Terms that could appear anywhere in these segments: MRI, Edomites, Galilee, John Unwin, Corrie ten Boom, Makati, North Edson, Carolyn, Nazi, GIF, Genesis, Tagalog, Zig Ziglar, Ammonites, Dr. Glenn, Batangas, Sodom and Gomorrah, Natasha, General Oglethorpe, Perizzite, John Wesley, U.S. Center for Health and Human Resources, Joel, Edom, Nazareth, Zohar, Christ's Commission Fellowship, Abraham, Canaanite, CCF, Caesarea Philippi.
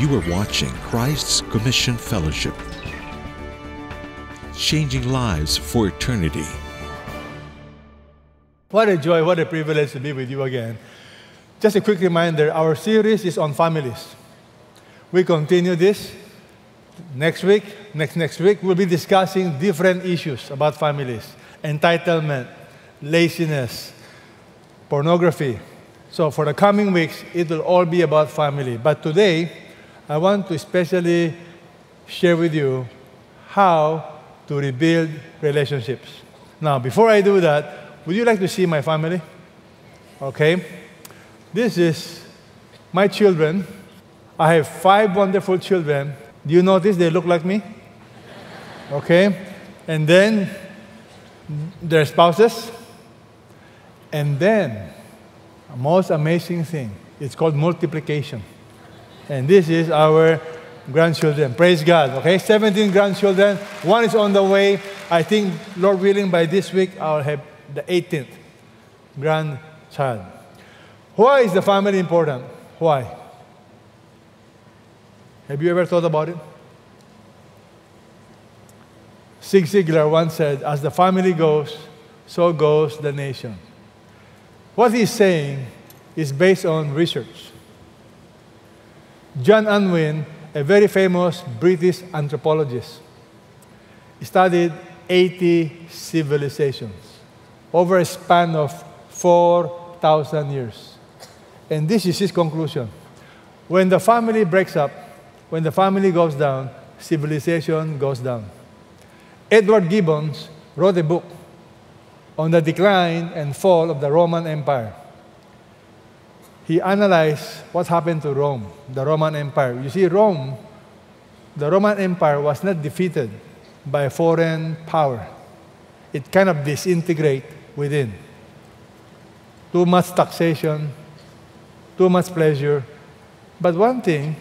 You are watching Christ's Commission Fellowship, changing lives for eternity. What a joy, what a privilege to be with you again. Just a quick reminder, our series is on families. We continue this next week. Next week, we'll be discussing different issues about families. Entitlement, laziness, pornography. So for the coming weeks, it will all be about family. But today, I want to especially share with you how to rebuild relationships. Now, before I do that, would you like to see my family? Okay. This is my children. I have 5 wonderful children. Do you notice they look like me? Okay. And then their spouses. And then, the most amazing thing, it's called multiplication. And this is our grandchildren. Praise God. Okay, 17 grandchildren. One is on the way. I think, Lord willing, by this week, I'll have the 18th grandchild. Why is the family important? Why? Have you ever thought about it? Zig Ziglar once said, as the family goes, so goes the nation. What he's saying is based on research. John Unwin, a very famous British anthropologist, studied 80 civilizations over a span of 4,000 years. And this is his conclusion. When the family breaks up, when the family goes down, civilization goes down. Edward Gibbon wrote a book on the decline and fall of the Roman Empire. He analyzed what happened to Rome, the Roman Empire. You see, Rome, the Roman Empire was not defeated by foreign power. It kind of disintegrates within. Too much taxation, too much pleasure. But one thing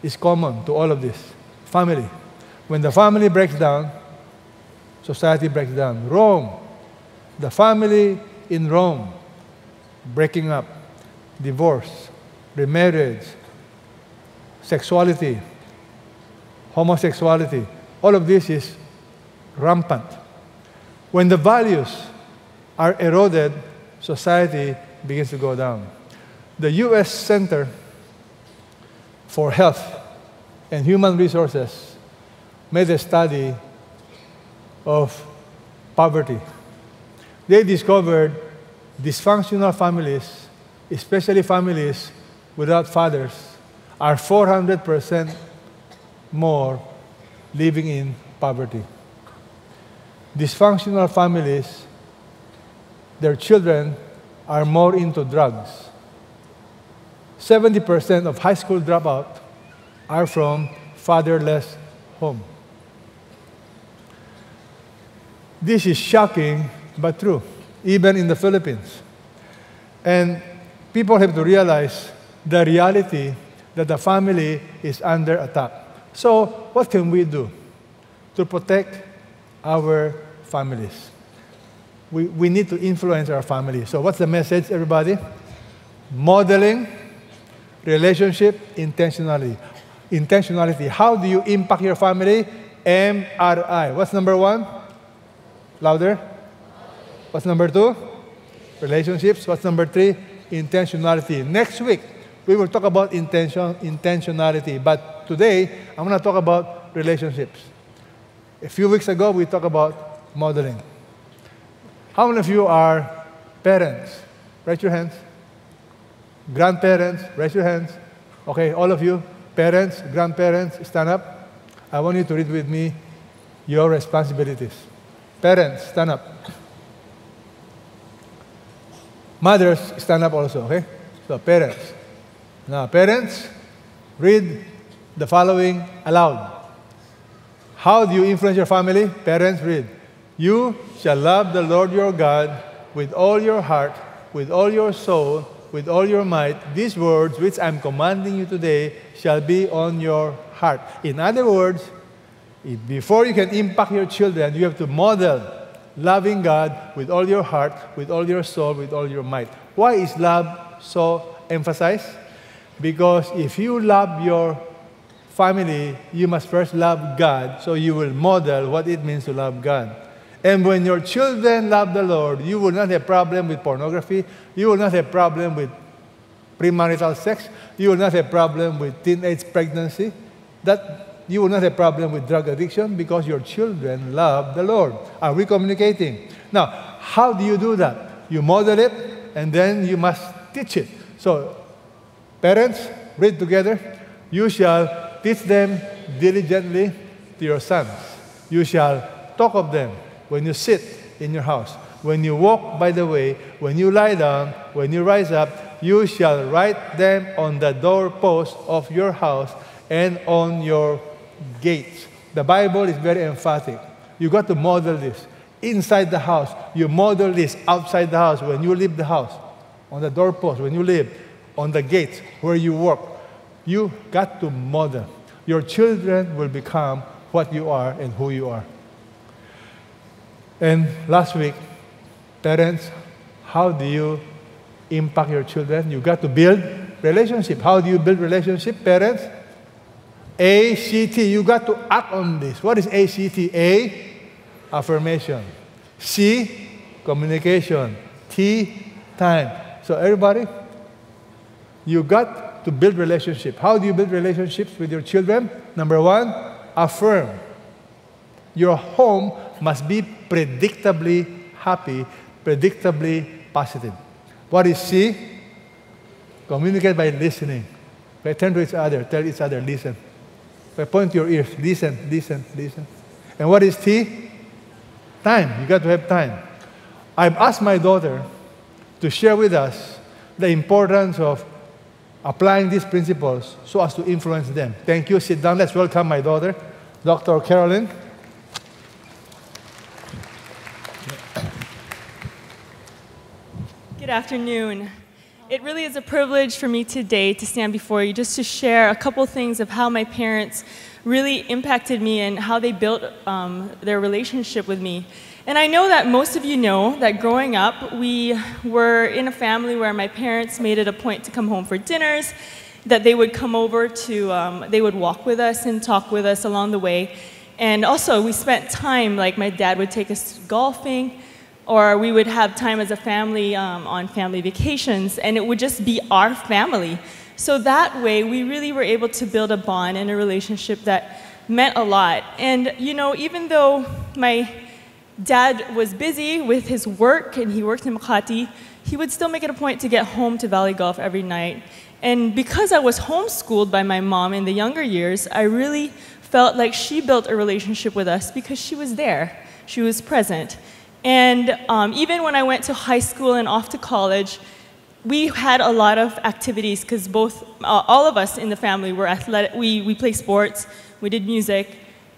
is common to all of this, family. When the family breaks down, society breaks down. Rome, the family in Rome, breaking up, divorce, remarriage, sexuality, homosexuality. All of this is rampant. When the values are eroded, society begins to go down. The U.S. Center for Health and Human Resources made a study of poverty. They discovered dysfunctional families, especially families without fathers, are 400% more living in poverty. Dysfunctional families, their children are more into drugs. 70% of high school dropouts are from fatherless homes. This is shocking, but true, even in the Philippines. And people have to realize the reality that the family is under attack. So what can we do to protect our families? We need to influence our families. So what's the message, everybody? Modeling relationship intentionality. Intentionality. How do you impact your family? MRI. What's number one? Louder. What's number 2? Relationships. What's number 3? Intentionality. Next week, we will talk about intentionality. But today, I'm going to talk about relationships. A few weeks ago, we talked about modeling. How many of you are parents? Raise your hands. Grandparents? Raise your hands. Okay, all of you. Parents, grandparents, stand up. I want you to read with me your responsibilities. Parents, stand up. Mothers, stand up also, okay? So parents. Now, parents, read the following aloud. How do you influence your family? Parents, read. You shall love the Lord your God with all your heart, with all your soul, with all your might. These words which I'm commanding you today shall be on your heart. In other words, before you can impact your children, you have to model loving God with all your heart, with all your soul, with all your might. Why is love so emphasized? Because if you love your family, you must first love God, so you will model what it means to love God. And when your children love the Lord, you will not have a problem with pornography, you will not have a problem with premarital sex, you will not have a problem with teenage pregnancy, you will not have a problem with drug addiction because your children love the Lord. Are we communicating? Now, how do you do that? You model it, and then you must teach it. So, parents, read together. You shall teach them diligently to your sons. You shall talk of them when you sit in your house, when you walk by the way, when you lie down, when you rise up. You shall write them on the doorpost of your house and on your gates. The Bible is very emphatic. You got to model this. Inside the house, you model this. Outside the house, when you leave the house, on the doorpost, when you leave, on the gates, where you work. You got to model. Your children will become what you are and who you are. And last week, parents, how do you impact your children? You got to build relationship. How do you build relationship, parents? ACT, you got to act on this. What is ACT? A, affirmation. C, communication. T, time. So everybody, you got to build relationship. How do you build relationships with your children? Number one, affirm. Your home must be predictably happy, predictably positive. What is C? Communicate by listening. Okay, turn to each other, tell each other, listen. Okay, point to your ears, listen, listen, listen. And what is T? Time. You got to have time. I've asked my daughter to share with us the importance of applying these principles so as to influence them. Thank you. Sit down. Let's welcome my daughter, Dr. Carolyn. Good afternoon. It really is a privilege for me today to stand before you just to share a couple things of how my parents really impacted me and how they built their relationship with me. And I know that most of you know that growing up, we were in a family where my parents made it a point to come home for dinners, that they would come over to, they would walk with us and talk with us along the way. And also we spent time, like my dad would take us golfing, or we would have time as a family on family vacations, and it would just be our family. So that way, we really were able to build a bond and a relationship that meant a lot. And you know, even though my Dad was busy with his work, and he worked in Makati, he would still make it a point to get home to Valley Golf every night. And because I was homeschooled by my mom in the younger years, I really felt like she built a relationship with us because she was there, she was present. And even when I went to high school and off to college, we had a lot of activities because all of us in the family were athletic, we played sports, we did music.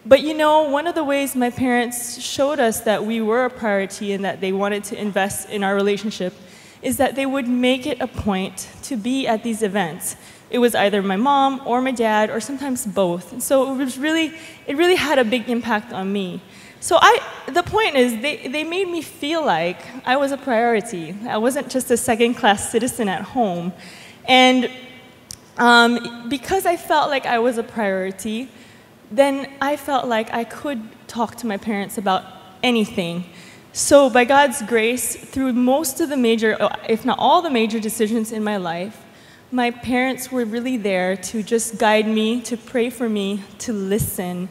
But you know, one of the ways my parents showed us that we were a priority and that they wanted to invest in our relationship is that they would make it a point to be at these events. It was either my mom or my dad or sometimes both. And so it really had a big impact on me. So the point is they made me feel like I was a priority. I wasn't just a second-class citizen at home. And because I felt like I was a priority, then I felt like I could talk to my parents about anything. So by God's grace, through most of the major, if not all the major decisions in my life, my parents were really there to just guide me, to pray for me, to listen,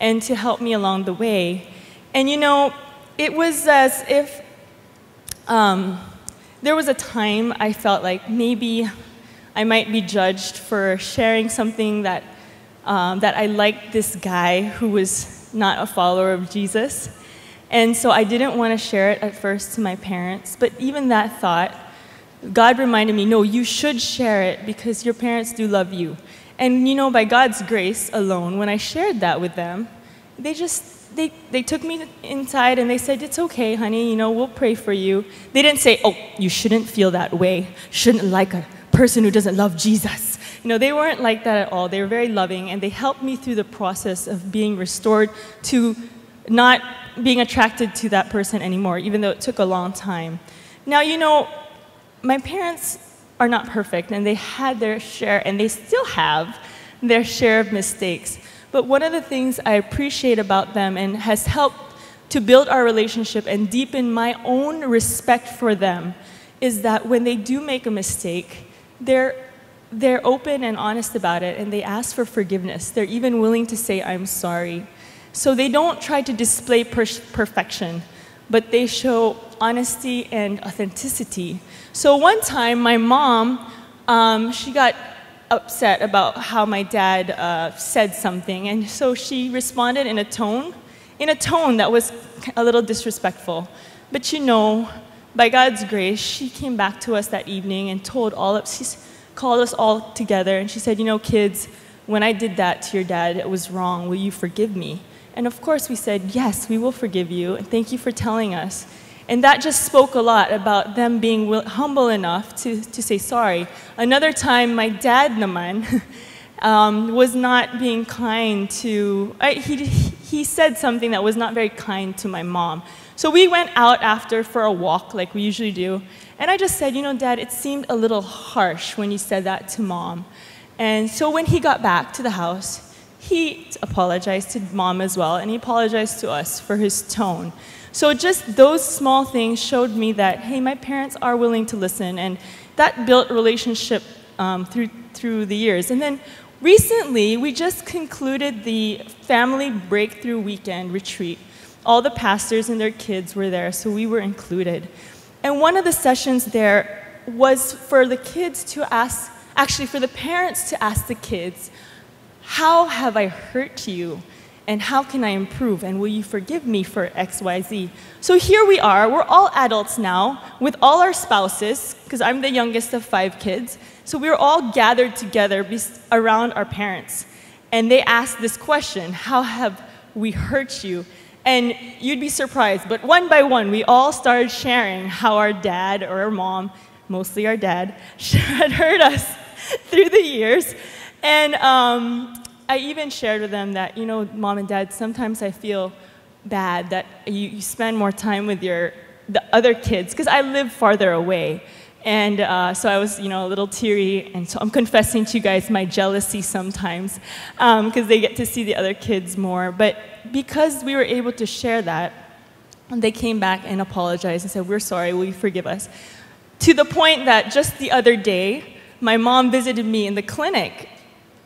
and to help me along the way. And you know, it was as if there was a time I felt like maybe I might be judged for sharing something that I liked this guy who was not a follower of Jesus. And so I didn't want to share it at first to my parents. But even that thought, God reminded me, no, you should share it because your parents do love you. And you know, by God's grace alone, when I shared that with them, they took me inside and they said, it's okay, honey, you know, we'll pray for you. They didn't say, oh, you shouldn't feel that way. Shouldn't like a person who doesn't love Jesus. You know, they weren't like that at all. They were very loving, and they helped me through the process of being restored to not being attracted to that person anymore, even though it took a long time. Now, you know, my parents are not perfect, and they had their share, and they still have their share of mistakes. But one of the things I appreciate about them and has helped to build our relationship and deepen my own respect for them is that when they do make a mistake, they're open and honest about it, and they ask for forgiveness. They're even willing to say, I'm sorry. So they don't try to display perfection, but they show honesty and authenticity. So one time, my mom, she got upset about how my dad said something, and so she responded in a tone that was a little disrespectful. But you know, by God's grace, she came back to us that evening and she called us all together, and she said, you know, kids, when I did that to your dad, it was wrong. Will you forgive me? And of course we said, yes, we will forgive you, and thank you for telling us. And that just spoke a lot about them being humble enough to say sorry. Another time, my dad naman was not being kind to, he said something that was not very kind to my mom. So we went out after for a walk, like we usually do, and I just said, you know, Dad, it seemed a little harsh when you said that to Mom. And so when he got back to the house, he apologized to Mom as well, and he apologized to us for his tone. So just those small things showed me that, hey, my parents are willing to listen, and that built relationship through the years. And then recently, we just concluded the Family Breakthrough Weekend retreat. All the pastors and their kids were there, so we were included. And one of the sessions there was for the kids to ask, actually for the parents to ask the kids, how have I hurt you? And how can I improve? And will you forgive me for X, Y, Z? So here we are, we're all adults now, with all our spouses, because I'm the youngest of 5 kids. So we were all gathered together around our parents. And they asked this question, how have we hurt you? And you'd be surprised, but one by one, we all started sharing how our dad or our mom, mostly our dad, had hurt us through the years. And I even shared with them that, you know, Mom and Dad, sometimes I feel bad that you spend more time with the other kids, because I live farther away. And so I was, you know, a little teary, and so I'm confessing to you guys my jealousy sometimes, because they get to see the other kids more. But because we were able to share that, they came back and apologized and said, we're sorry, will you forgive us? To the point that just the other day, my mom visited me in the clinic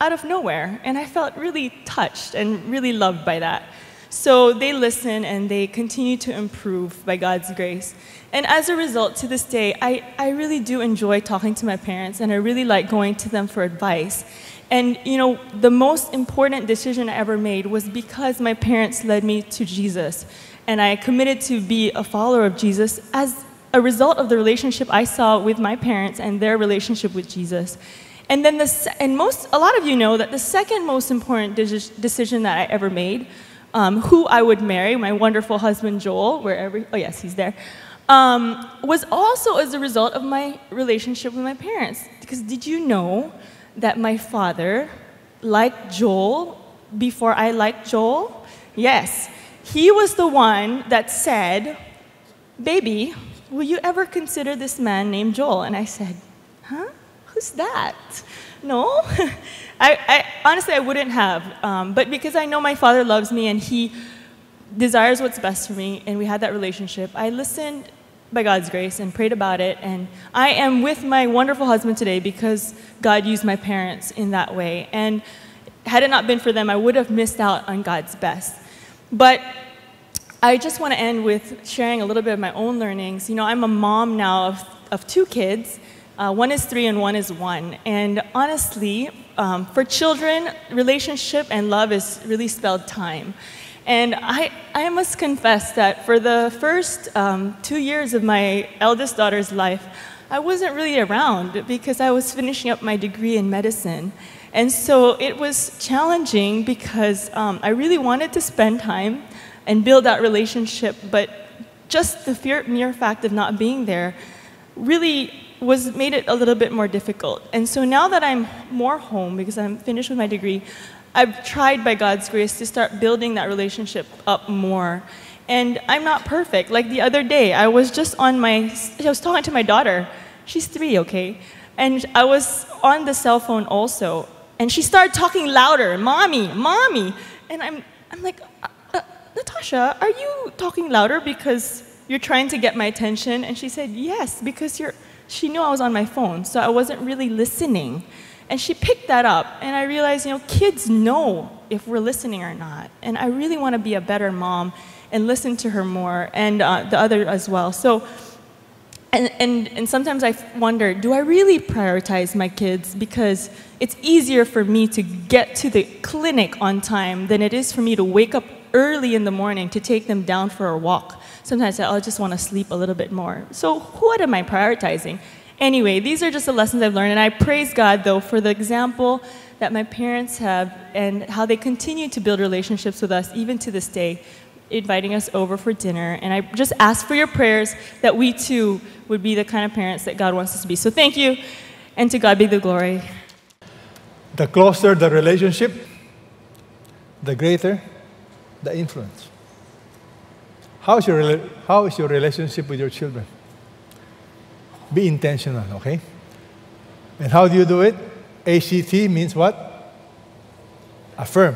out of nowhere, and I felt really touched and really loved by that. So they listen, and they continue to improve by God's grace. And as a result, to this day, I really do enjoy talking to my parents, and I really like going to them for advice. And you know, the most important decision I ever made was because my parents led me to Jesus, and I committed to be a follower of Jesus as a result of the relationship I saw with my parents and their relationship with Jesus. And then a lot of you know that the second most important decision that I ever made, who I would marry, my wonderful husband Joel, oh yes, he's there, was also as a result of my relationship with my parents. Because did you know that my father liked Joel before I liked Joel? Yes, he was the one that said, baby, will you ever consider this man named Joel? And I said, huh? Who's that? No? Honestly, I wouldn't have. But because I know my father loves me and he desires what's best for me, and we had that relationship, I listened by God's grace and prayed about it. And I am with my wonderful husband today because God used my parents in that way. And had it not been for them, I would have missed out on God's best. But I just want to end with sharing a little bit of my own learnings. You know, I'm a mom now of 2 kids. One is 3 and one is 1. And honestly, for children, relationship and love is really spelled time. And I must confess that for the first 2 years of my eldest daughter's life, I wasn't really around because I was finishing up my degree in medicine. And so it was challenging because I really wanted to spend time and build that relationship, but just the mere fact of not being there really made it a little bit more difficult. And so now that I'm more home because I'm finished with my degree, I've tried by God's grace to start building that relationship up more. And I'm not perfect. Like the other day, I was talking to my daughter. She's 3, okay? And I was on the cell phone also. And she started talking louder, "Mommy, Mommy." And I'm like, "Natasha, are you talking louder because you're trying to get my attention?" And she said, "Yes, because you're..." She knew I was on my phone, so I wasn't really listening. And she picked that up, and I realized, you know, kids know if we're listening or not. And I really want to be a better mom and listen to her more, and the other as well. So, and sometimes I wonder, do I really prioritize my kids? Because it's easier for me to get to the clinic on time than it is for me to wake up early in the morning to take them down for a walk. Sometimes I just want to sleep a little bit more. So what am I prioritizing? Anyway, these are just the lessons I've learned, and I praise God, though, for the example that my parents have and how they continue to build relationships with us even to this day, inviting us over for dinner. And I just ask for your prayers that we, too, would be the kind of parents that God wants us to be. So thank you, and to God be the glory. The closer the relationship, the greater the influence. How is your relationship with your children? Be intentional, okay? And how do you do it? ACT means what? Affirm.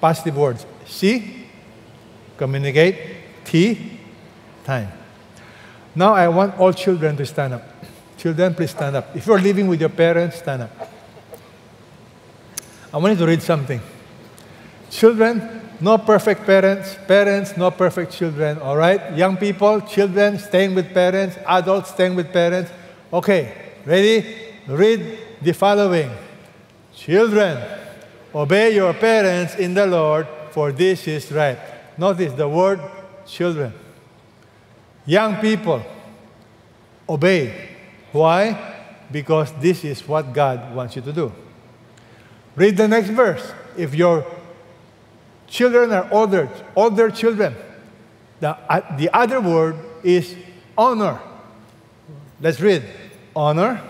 Positive words. C, communicate. T, time. Now I want all children to stand up. Children, please stand up. If you're living with your parents, stand up. I wanted to read something. Children, no perfect parents. Parents, no perfect children. All right? Young people, children, staying with parents. Adults, staying with parents. Okay. Ready? Read the following. Children, obey your parents in the Lord, for this is right. Notice the word children. Young people, obey. Why? Because this is what God wants you to do. Read the next verse. If your children are older children, the other word is honor. Let's read. Honor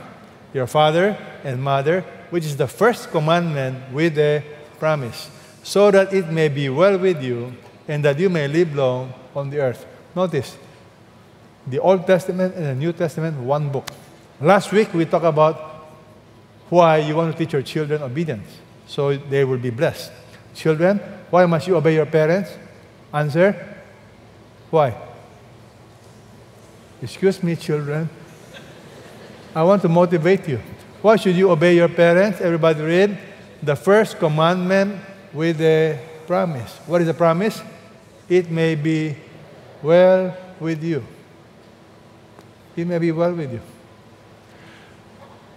your father and mother, which is the first commandment with a promise, so that it may be well with you and that you may live long on the earth. Notice, the Old Testament and the New Testament, one book. Last week we talked about why you want to teach your children obedience, so they will be blessed. Children, why must you obey your parents? Answer, why? Excuse me, children. I want to motivate you. Why should you obey your parents? Everybody read. The first commandment with a promise. What is the promise? It may be well with you. It may be well with you.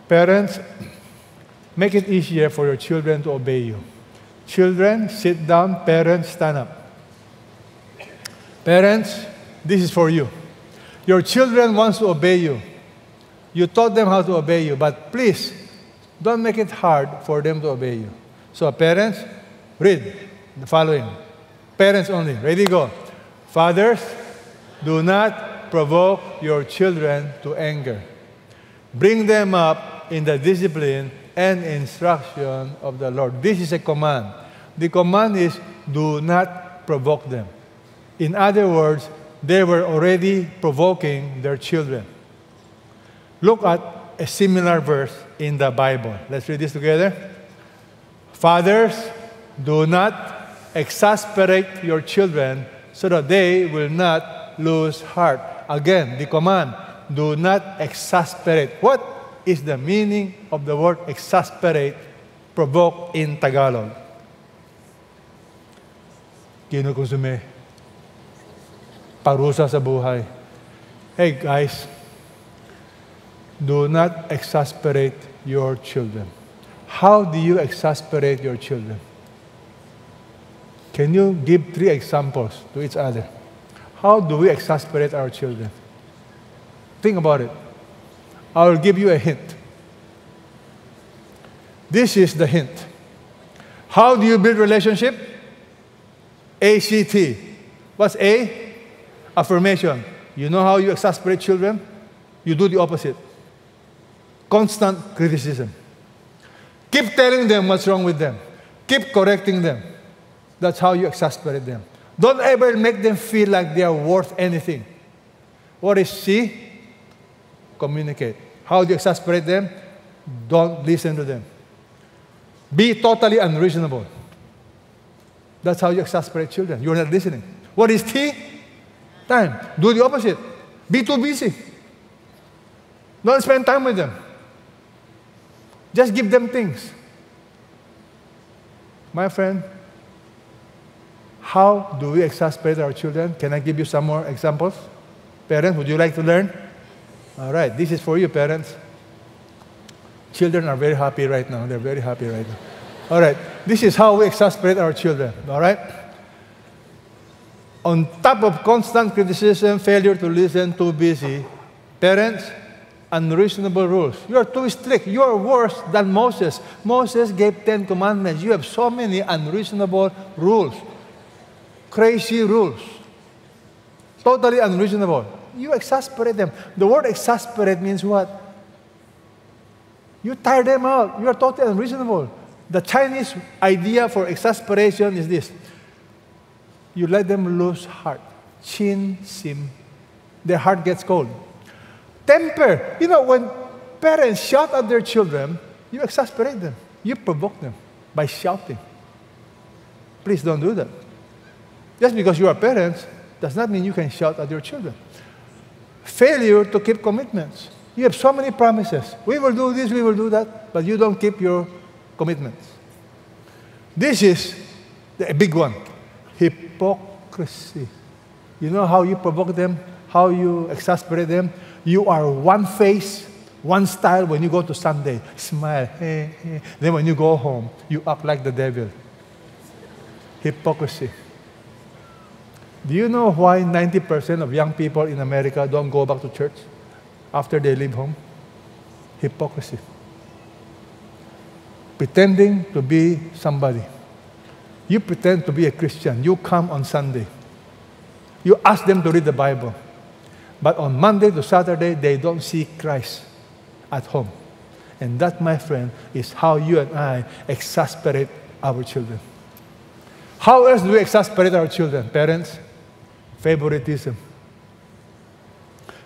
Parents, make it easier for your children to obey you. Children, sit down. Parents, stand up. Parents, this is for you. Your children want to obey you. You taught them how to obey you, but please, don't make it hard for them to obey you. So parents, read the following. Parents only. Ready, go. Fathers, do not provoke your children to anger. Bring them up in the discipline and instruction of the Lord. This is a command. The command is, do not provoke them. In other words, they were already provoking their children. Look at a similar verse in the Bible. Let's read this together. Fathers, do not exasperate your children, so that they will not lose heart. Again, the command, do not exasperate. What is the meaning of the word exasperate, provoke in Tagalog? Kinukonsume. Parusa sa buhay. Hey guys, do not exasperate your children. How do you exasperate your children? Can you give three examples to each other? How do we exasperate our children? Think about it. I will give you a hint. This is the hint. How do you build relationship? ACT. What's A? Affirmation. You know how you exasperate children? You do the opposite. Constant criticism. Keep telling them what's wrong with them. Keep correcting them. That's how you exasperate them. Don't ever make them feel like they are worth anything. What is C? Communicate. How do you exasperate them? Don't listen to them. Be totally unreasonable. That's how you exasperate children. You're not listening. What is tea? Time. Do the opposite. Be too busy. Don't spend time with them. Just give them things. My friend, how do we exasperate our children? Can I give you some more examples? Parents, would you like to learn? All right, this is for you, parents. Children are very happy right now. They're very happy right now. All right, this is how we exasperate our children, all right? On top of constant criticism, failure to listen, too busy, parents, unreasonable rules. You are too strict. You are worse than Moses. Moses gave 10 commandments. You have so many unreasonable rules, crazy rules, totally unreasonable. You exasperate them. The word exasperate means what? You tire them out. You are totally unreasonable. The Chinese idea for exasperation is this. You let them lose heart. Chin sim. Their heart gets cold. Temper. You know, when parents shout at their children, you exasperate them. You provoke them by shouting. Please don't do that. Just because you are parents does not mean you can shout at your children. Failure to keep commitments. You have so many promises. We will do this, we will do that, but you don't keep your commitments. This is a big one. Hypocrisy. You know how you provoke them, how you exasperate them? You are one face, one style when you go to Sunday. Smile. Hey, hey. Then when you go home, you act like the devil. Hypocrisy. Do you know why 90% of young people in America don't go back to church after they leave home? Hypocrisy. Pretending to be somebody. You pretend to be a Christian. You come on Sunday. You ask them to read the Bible. But on Monday to Saturday, they don't see Christ at home. And that, my friend, is how you and I exasperate our children. How else do we exasperate our children? Parents, favoritism.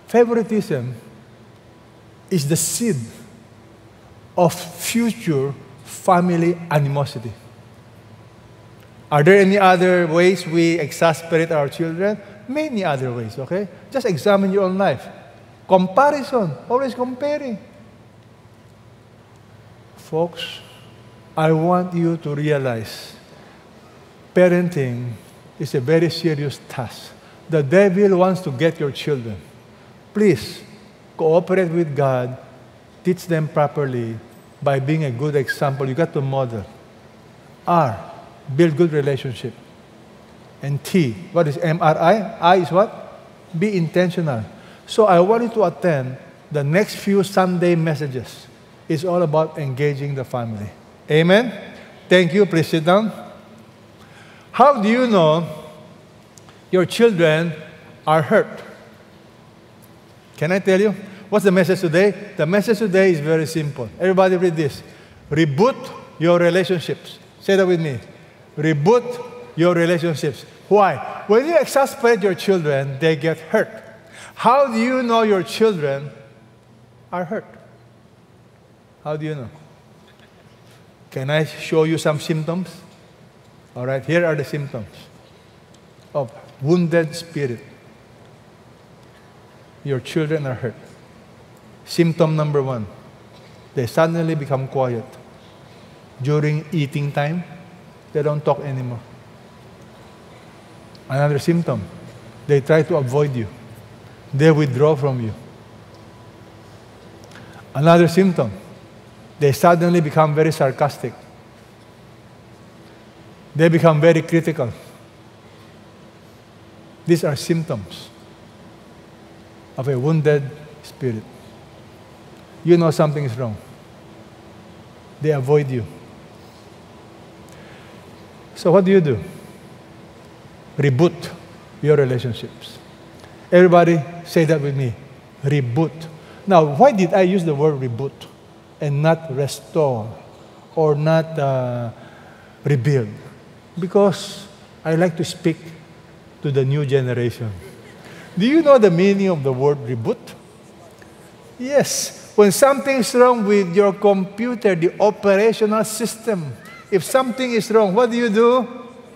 Favoritism is the seed of future family animosity. Are there any other ways we exasperate our children? Many other ways, okay? Just examine your own life. Comparison, always comparing. Folks, I want you to realize parenting is a very serious task. The devil wants to get your children. Please, cooperate with God. Teach them properly by being a good example. You got to model. R, build good relationship. And T, what is MRI? I is what? Be intentional. So I want you to attend the next few Sunday messages. It's all about engaging the family. Amen? Thank you. Please sit down. How do you know your children are hurt? Can I tell you? What's the message today? The message today is very simple. Everybody read this. Reboot your relationships. Say that with me. Reboot your relationships. Why? When you exasperate your children, they get hurt. How do you know your children are hurt? How do you know? Can I show you some symptoms? All right, here are the symptoms of wounded spirit. Your children are hurt. Symptom number one, they suddenly become quiet. During eating time, they don't talk anymore. Another symptom, they try to avoid you. They withdraw from you. Another symptom, they suddenly become very sarcastic. They become very critical. These are symptoms of a wounded spirit. You know something is wrong. They avoid you. So what do? Reboot your relationships. Everybody say that with me. Reboot. Now, why did I use the word reboot and not restore or not rebuild? Because I like to speak to the new generation. Do you know the meaning of the word reboot? Yes. When something's wrong with your computer, the operational system, if something is wrong, what do?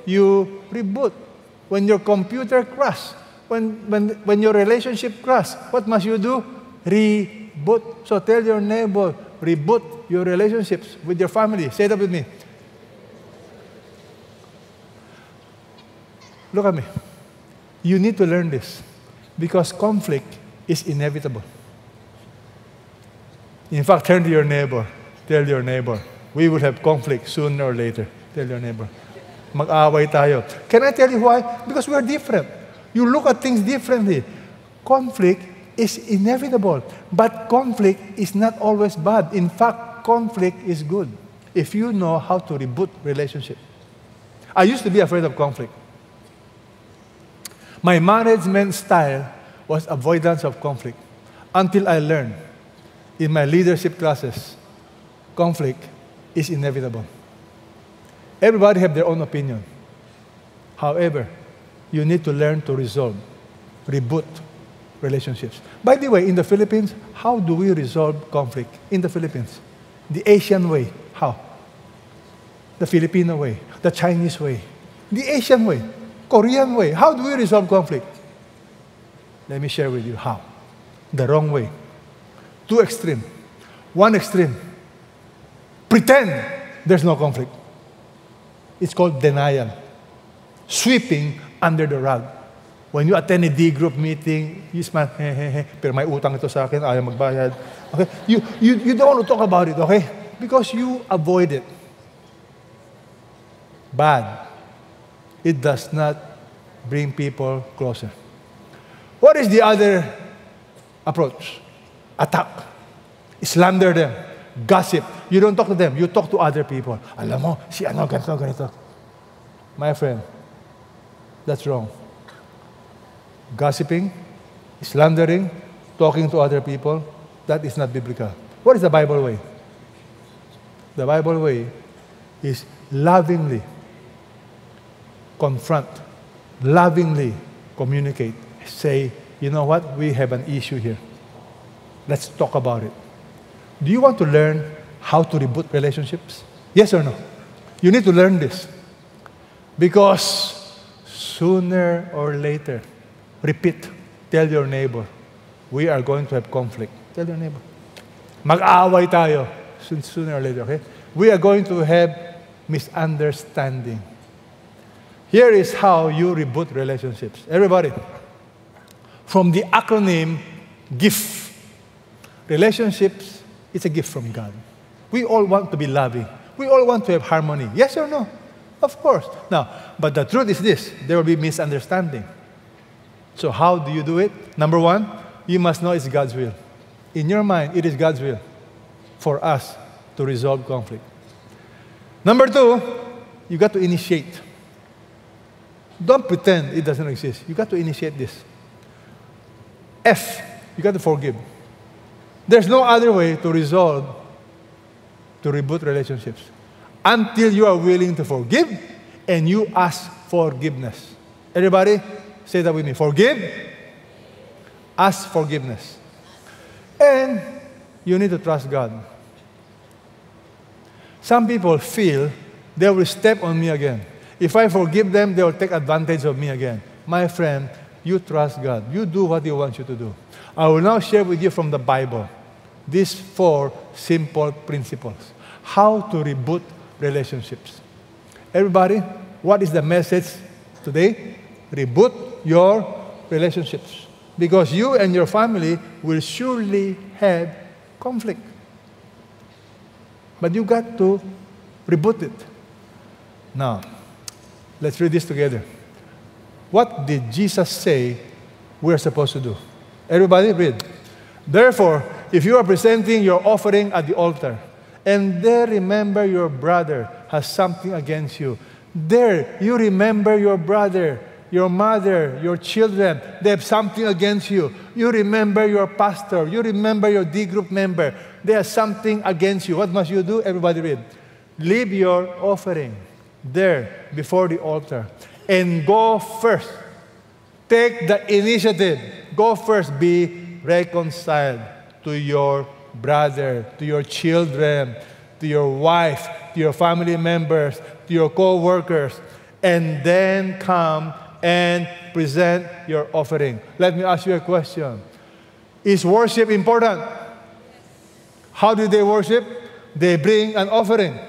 You reboot. When your computer crashes, when your relationship crashes, what must you do? Reboot. So tell your neighbor, reboot your relationships with your family. Say it with me. Look at me. You need to learn this because conflict is inevitable. In fact, turn to your neighbor. Tell your neighbor, we will have conflict sooner or later. Tell your neighbor, mag-away tayo. Can I tell you why? Because we're different. You look at things differently. Conflict is inevitable, but conflict is not always bad. In fact, conflict is good if you know how to reboot relationship. I used to be afraid of conflict. My management style was avoidance of conflict until I learned in my leadership classes, conflict is inevitable. Everybody have their own opinion. However, you need to learn to resolve, reboot relationships. By the way, in the Philippines, how do we resolve conflict? In the Philippines, the Asian way, how? The Filipino way, the Chinese way, the Asian way, Korean way. How do we resolve conflict? Let me share with you how. The wrong way. Two extreme. One extreme. Pretend there's no conflict. It's called denial. Sweeping under the rug. When you attend a D group meeting, you smile, hey, hey, hey, pero may utang ito sa akin, ayaw magbayad. Okay? You don't want to talk about it, okay? Because you avoid it. Bad. It does not bring people closer. What is the other approach? Attack. Slander them. Gossip. You don't talk to them. You talk to other people. Alam mo, si ano, ganito, ganito. My friend, that's wrong. Gossiping, slandering, talking to other people, that is not biblical. What is the Bible way? The Bible way is lovingly confront, lovingly communicate. Say, you know what? We have an issue here. Let's talk about it. Do you want to learn how to reboot relationships? Yes or no? You need to learn this. Because sooner or later, repeat, tell your neighbor, we are going to have conflict. Tell your neighbor. Mag-aaway tayo sooner or later, okay? We are going to have misunderstanding. Here is how you reboot relationships. Everybody, from the acronym GIF. Relationships, it's a gift from God. We all want to be loving. We all want to have harmony. Yes or no? Of course. Now, but the truth is this. There will be misunderstanding. So how do you do it? Number one, you must know it's God's will. In your mind, it is God's will for us to resolve conflict. Number two, you got to initiate. Don't pretend it doesn't exist. You got to initiate this. F, you got to forgive. There's no other way to resolve, to reboot relationships until you are willing to forgive and you ask forgiveness. Everybody, say that with me. Forgive, ask forgiveness. And you need to trust God. Some people feel they will step on me again. If I forgive them, they will take advantage of me again. My friend, you trust God. You do what He wants you to do. I will now share with you from the Bible these four simple principles. How to reboot relationships. Everybody, what is the message today? Reboot your relationships. Because you and your family will surely have conflict. But you got to reboot it. Now, let's read this together. What did Jesus say we're supposed to do? Everybody read. Therefore, if you are presenting your offering at the altar, and there remember your brother has something against you, there you remember your brother, your mother, your children, they have something against you. You remember your pastor, you remember your D group member, they have something against you. What must you do? Everybody read. Leave your offering there before the altar and go first. Take the initiative. Go first, be reconciled to your brother, to your children, to your wife, to your family members, to your co-workers, and then come and present your offering. Let me ask you a question. Is worship important? How do they worship? They bring an offering.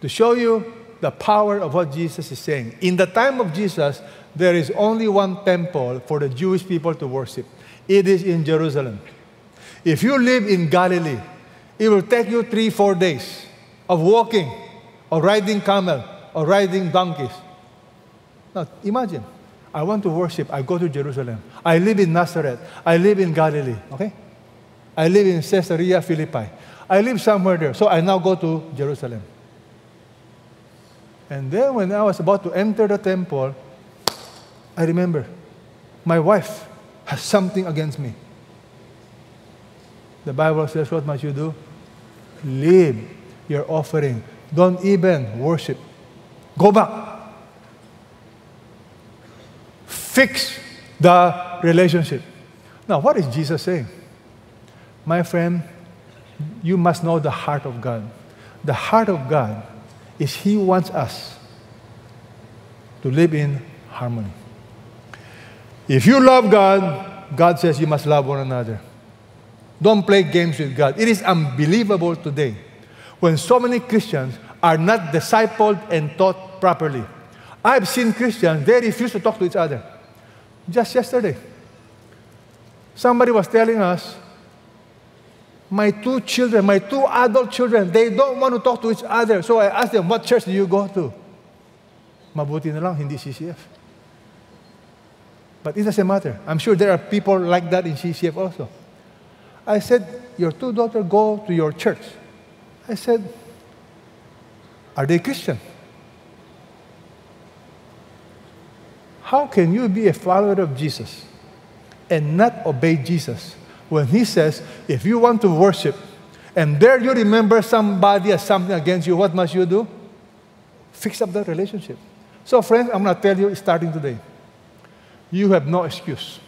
To show you the power of what Jesus is saying. In the time of Jesus, there is only one temple for the Jewish people to worship. It is in Jerusalem. If you live in Galilee, it will take you 3-4 days of walking, or riding camel, or riding donkeys. Now, imagine, I want to worship. I go to Jerusalem. I live in Nazareth. I live in Galilee, okay? I live in Caesarea Philippi. I live somewhere there. So I now go to Jerusalem. And then when I was about to enter the temple, I remember, my wife has something against me. The Bible says, what must you do? Leave your offering. Don't even worship. Go back. Fix the relationship. Now, what is Jesus saying? My friend, you must know the heart of God. The heart of God is He wants us to live in harmony. If you love God, God says you must love one another. Don't play games with God. It is unbelievable today when so many Christians are not discipled and taught properly. I've seen Christians, they refuse to talk to each other. Just yesterday, somebody was telling us, my two adult children, they don't want to talk to each other. So I asked them, what church do you go to? Mabuti na lang, hindi CCF. But it doesn't matter. I'm sure there are people like that in CCF also. I said, your two daughters go to your church. I said, are they Christian? How can you be a follower of Jesus and not obey Jesus when He says, if you want to worship, and there you remember somebody has something against you, what must you do? Fix up that relationship. So friends, I'm going to tell you, starting today, you have no excuse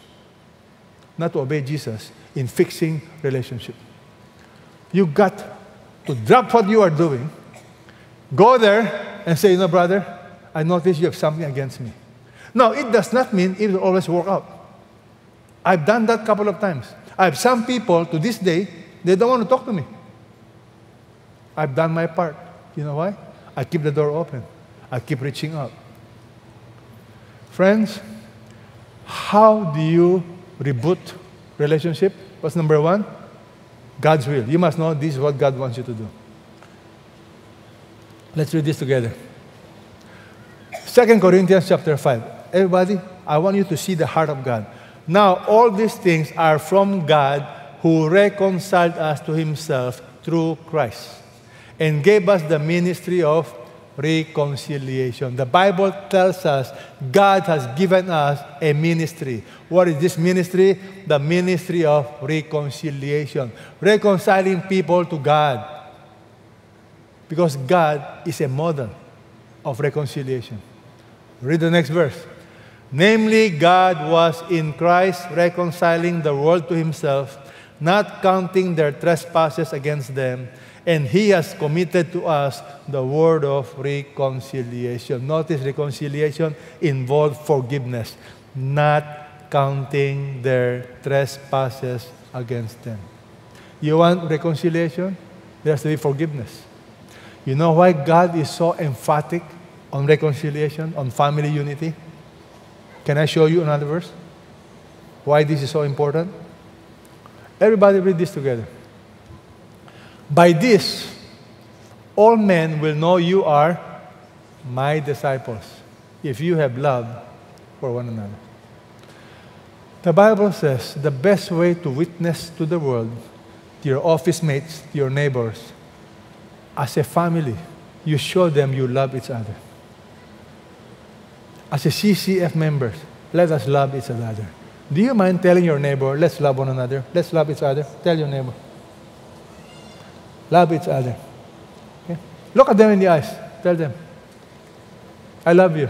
not to obey Jesus in fixing relationship. You got to drop what you are doing, go there and say, you know, brother, I notice you have something against me. Now, it does not mean it will always work out. I've done that a couple of times. I have some people, to this day, they don't want to talk to me. I've done my part. You know why? I keep the door open. I keep reaching out. Friends, how do you reboot relationship? What's number one? God's will. You must know this is what God wants you to do. Let's read this together. 2 Corinthians chapter 5. Everybody, I want you to see the heart of God. Now, all these things are from God who reconciled us to Himself through Christ and gave us the ministry of reconciliation. The Bible tells us God has given us a ministry. What is this ministry? The ministry of reconciliation. Reconciling people to God. Because God is a model of reconciliation. Read the next verse. Namely, God was in Christ reconciling the world to Himself, not counting their trespasses against them, and He has committed to us the word of reconciliation. Notice reconciliation involved forgiveness, not counting their trespasses against them. You want reconciliation? There has to be forgiveness. You know why God is so emphatic on reconciliation, on family unity? Can I show you another verse? Why this is so important? Everybody read this together. By this, all men will know you are my disciples, if you have love for one another. The Bible says the best way to witness to the world, to your office mates, to your neighbors, as a family, you show them you love each other. As a CCF members, let us love each other. Do you mind telling your neighbor, let's love one another, let's love each other? Tell your neighbor. Love each other. Okay? Look at them in the eyes. Tell them, I love you.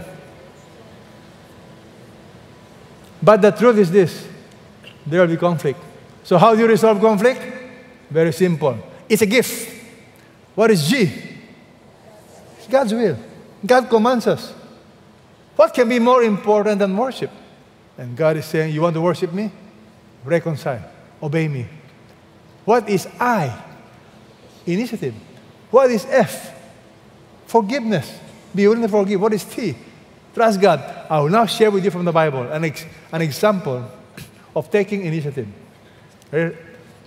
But the truth is this, there will be conflict. So how do you resolve conflict? Very simple. It's a gift. What is G? It's God's will. God commands us. What can be more important than worship? And God is saying, you want to worship me? Reconcile. Obey me. What is I? Initiative. What is F? Forgiveness. Be willing to forgive. What is T? Trust God. I will now share with you from the Bible an example of taking initiative.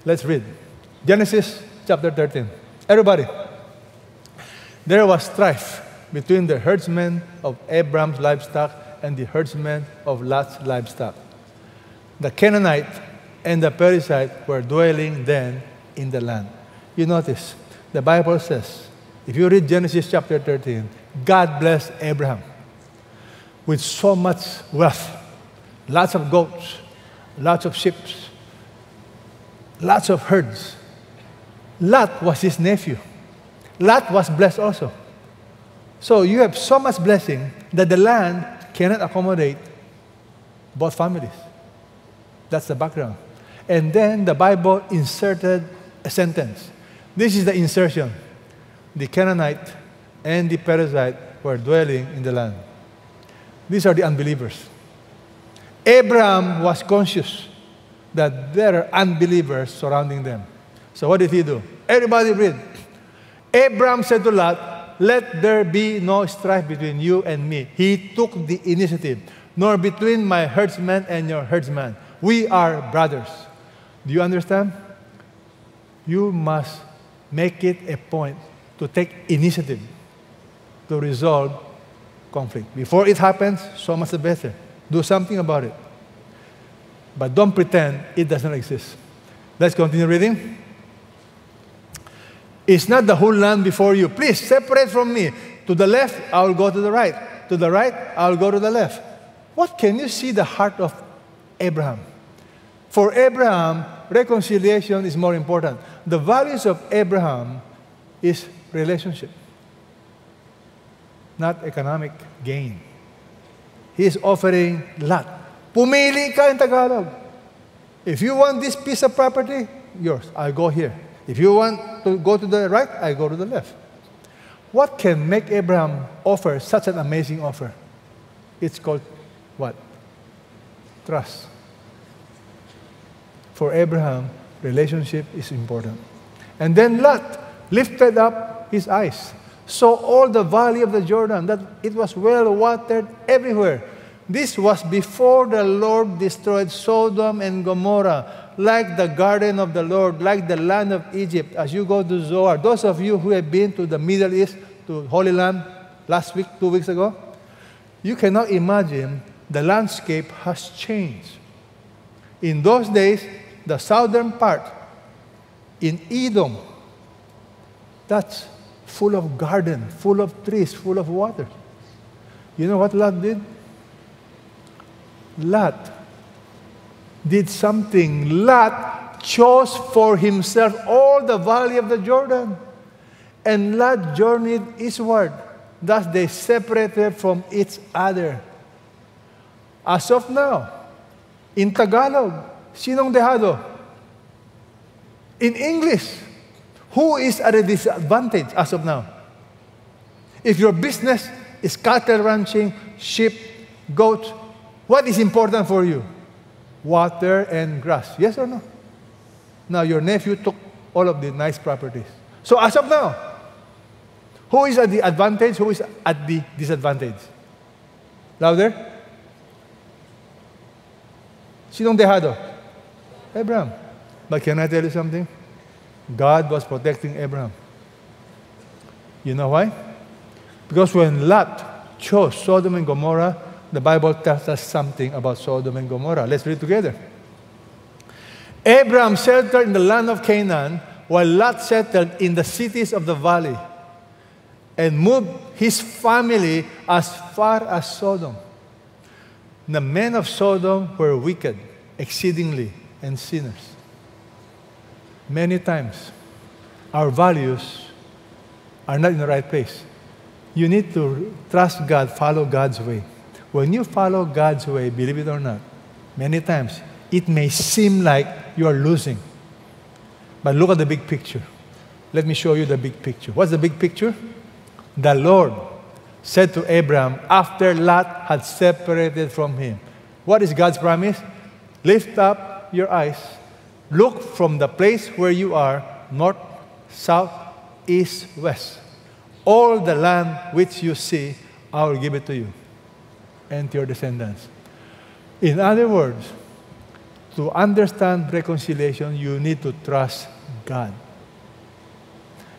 Let's read. Genesis chapter 13. Everybody. There was strife between the herdsmen of Abram's livestock and the herdsmen of Lot's livestock. The Canaanite and the Perizzite were dwelling then in the land. You notice, the Bible says, if you read Genesis chapter 13, God blessed Abraham with so much wealth. Lots of goats, lots of sheep, lots of herds. Lot was his nephew. Lot was blessed also. So you have so much blessing that the land cannot accommodate both families. That's the background. And then the Bible inserted a sentence. This is the insertion. The Canaanite and the Perizzite were dwelling in the land. These are the unbelievers. Abraham was conscious that there are unbelievers surrounding them. So what did he do? Everybody read. Abraham said to Lot, let there be no strife between you and me. He took the initiative. Nor between my herdsman and your herdsman. We are brothers. Do you understand? You must make it a point to take initiative to resolve conflict. Before it happens, so much the better. Do something about it. But don't pretend it does not exist. Let's continue reading. It's not the whole land before you. Please separate from me. To the left, I will go to the right. To the right, I will go to the left. What can you see the heart of Abraham? For Abraham, reconciliation is more important. The values of Abraham is relationship, not economic gain. He is offering Lot. Pumili ka in Tagalog. If you want this piece of property, yours. I'll go here. If you want to go to the right, I go to the left. What can make Abraham offer such an amazing offer? It's called what? Trust. For Abraham, relationship is important. And then Lot lifted up his eyes, saw all the valley of the Jordan, that it was well watered everywhere. This was before the Lord destroyed Sodom and Gomorrah, like the garden of the Lord, like the land of Egypt. As you go to Zohar, those of you who have been to the Middle East, to Holy Land, last week, 2 weeks ago, you cannot imagine the landscape has changed. In those days, the southern part in Edom, that's full of garden, full of trees, full of water. You know what Lot did? Lot did something. Lot chose for himself all the valley of the Jordan. And Lot journeyed eastward. Thus they separated from each other. As of now, in Tagalog, sinong dehado? In English, who is at a disadvantage as of now? If your business is cattle ranching, sheep, goats, what is important for you? Water and grass. Yes or no? Now your nephew took all of the nice properties. So as of now, who is at the advantage? Who is at the disadvantage? Louder? Sinong dehado? Abraham. But can I tell you something? God was protecting Abraham. You know why? Because when Lot chose Sodom and Gomorrah, the Bible tells us something about Sodom and Gomorrah. Let's read together. Abraham settled in the land of Canaan, while Lot settled in the cities of the valley and moved his family as far as Sodom. The men of Sodom were wicked, exceedingly, and sinners. Many times, our values are not in the right place. You need to trust God, follow God's way. When you follow God's way, believe it or not, many times, it may seem like you are losing. But look at the big picture. Let me show you the big picture. What's the big picture? The Lord said to Abraham after Lot had separated from him. What is God's promise? Lift up your eyes. Look from the place where you are, north, south, east, west. All the land which you see, I will give it to you and to your descendants. In other words, to understand reconciliation, you need to trust God.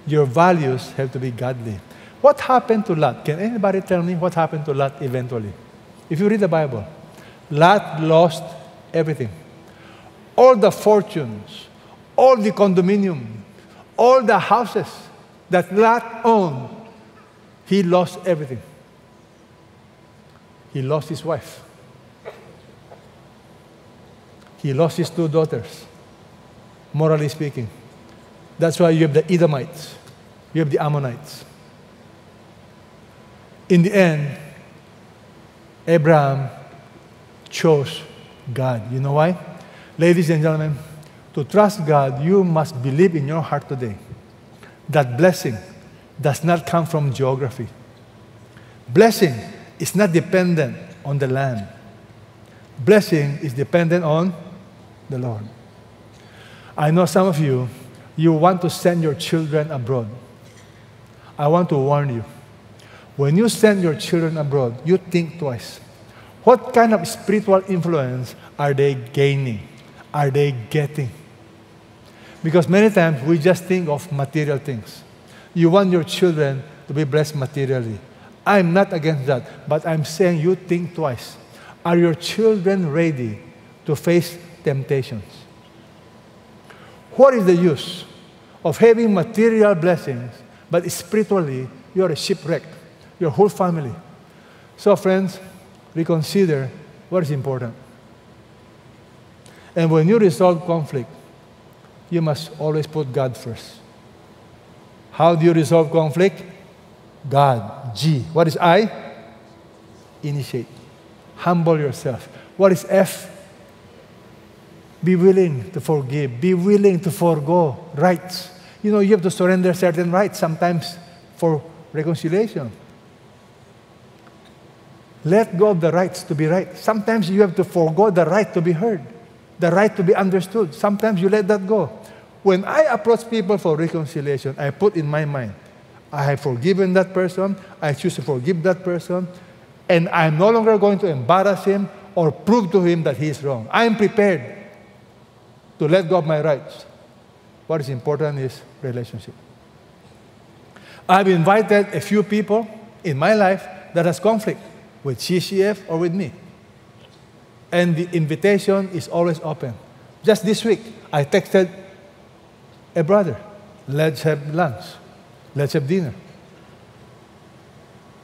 Your values have to be godly. What happened to Lot? Can anybody tell me what happened to Lot eventually? If you read the Bible, Lot lost everything. All the fortunes, all the condominium, all the houses that Lot owned, he lost everything. He lost his wife. He lost his two daughters, morally speaking. That's why you have the Edomites. You have the Ammonites. In the end, Abraham chose God. You know why? Ladies and gentlemen, to trust God, you must believe in your heart today that blessing does not come from geography. Blessing is not dependent on the land. Blessing is dependent on the Lord. I know some of you, you want to send your children abroad. I want to warn you. When you send your children abroad, you think twice. What kind of spiritual influence are they gaining? Are they getting? Because many times we just think of material things. You want your children to be blessed materially. I'm not against that, but I'm saying you think twice. Are your children ready to face temptations? What is the use of having material blessings, but spiritually you're a shipwreck, your whole family? So friends, reconsider what is important. And when you resolve conflict, you must always put God first. How do you resolve conflict? God, G. What is I? Initiate. Humble yourself. What is F? Be willing to forgive. Be willing to forgo rights. You know, you have to surrender certain rights sometimes for reconciliation. Let go of the rights to be right. Sometimes you have to forgo the right to be heard, the right to be understood. Sometimes you let that go. When I approach people for reconciliation, I put in my mind, I have forgiven that person, I choose to forgive that person, and I'm no longer going to embarrass him or prove to him that he is wrong. I'm prepared to let go of my rights. What is important is relationship. I've invited a few people in my life that has conflict with CCF or with me. And the invitation is always open. Just this week, I texted a brother, let's have lunch. Let's have dinner.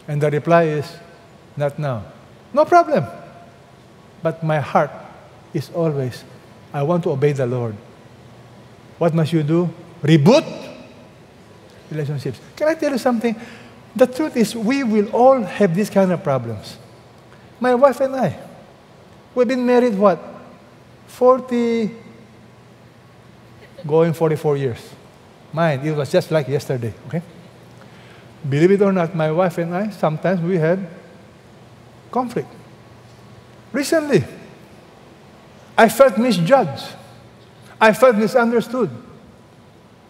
And the reply is, not now. No problem. But my heart is always, I want to obey the Lord. What must you do? Reboot relationships. Can I tell you something? The truth is, we will all have these kind of problems. My wife and I, we've been married, what? 44 years. Mine, it was just like yesterday, okay? Believe it or not, my wife and I, sometimes we had conflict. Recently, I felt misjudged. I felt misunderstood.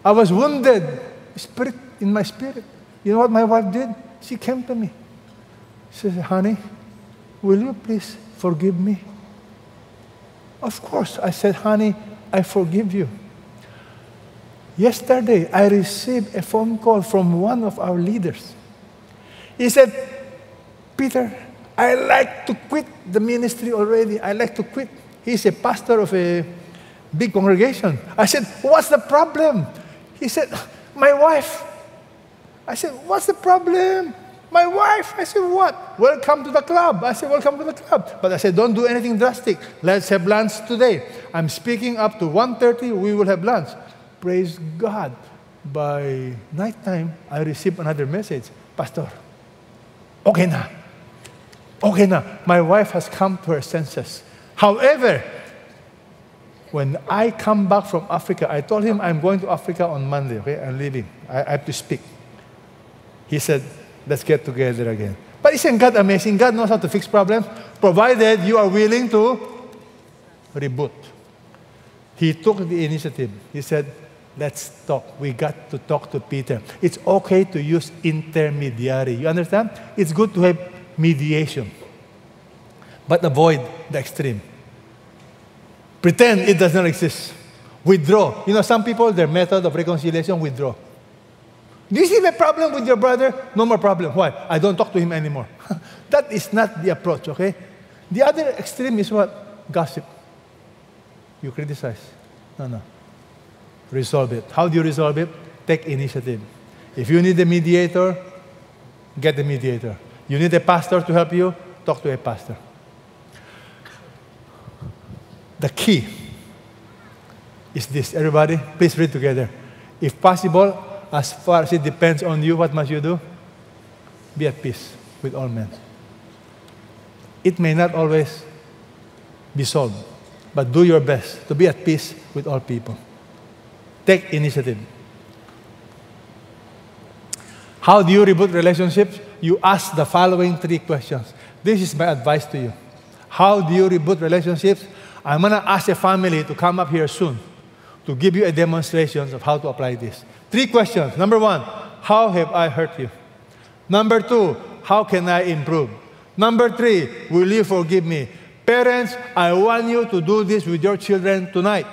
I was wounded in my spirit. You know what my wife did? She came to me. She said, honey, will you please forgive me? Of course. I said, honey, I forgive you. Yesterday, I received a phone call from one of our leaders. He said, Peter, I like to quit the ministry already. I like to quit. He's a pastor of a big congregation. I said, what's the problem? He said, my wife. I said, what's the problem? My wife. I said, what? Welcome to the club. I said, welcome to the club. But I said, don't do anything drastic. Let's have lunch today. I'm speaking up to 1:30. We will have lunch. Praise God. By nighttime, I received another message. Pastor, okay now. Okay now. My wife has come to her senses. However, When I come back from Africa, I told him I'm going to Africa on Monday, okay? I'm leaving. I have to speak. He said, let's get together again. But isn't God amazing? God knows how to fix problems, provided you are willing to reboot. He took the initiative. He said, let's talk. We got to talk to Peter. It's okay to use intermediary. You understand? It's good to have mediation. But avoid the extreme. Pretend it does not exist. Withdraw. You know, some people, their method of reconciliation, withdraw. Do you see the problem with your brother? No more problem. Why? I don't talk to him anymore. That is not the approach, okay? The other extreme is what? Gossip. You criticize. No, no. Resolve it. How do you resolve it? Take initiative. If you need a mediator, get a mediator. You need a pastor to help you, talk to a pastor. The key is this. Everybody, please read together. If possible, as far as it depends on you, what must you do? Be at peace with all men. It may not always be solved, but do your best to be at peace with all people. Take initiative. How do you reboot relationships? You ask the following three questions. This is my advice to you. How do you reboot relationships? I'm going to ask a family to come up here soon to give you a demonstration of how to apply this. Three questions. Number one, how have I hurt you? Number two, how can I improve? Number three, will you forgive me? Parents, I want you to do this with your children tonight.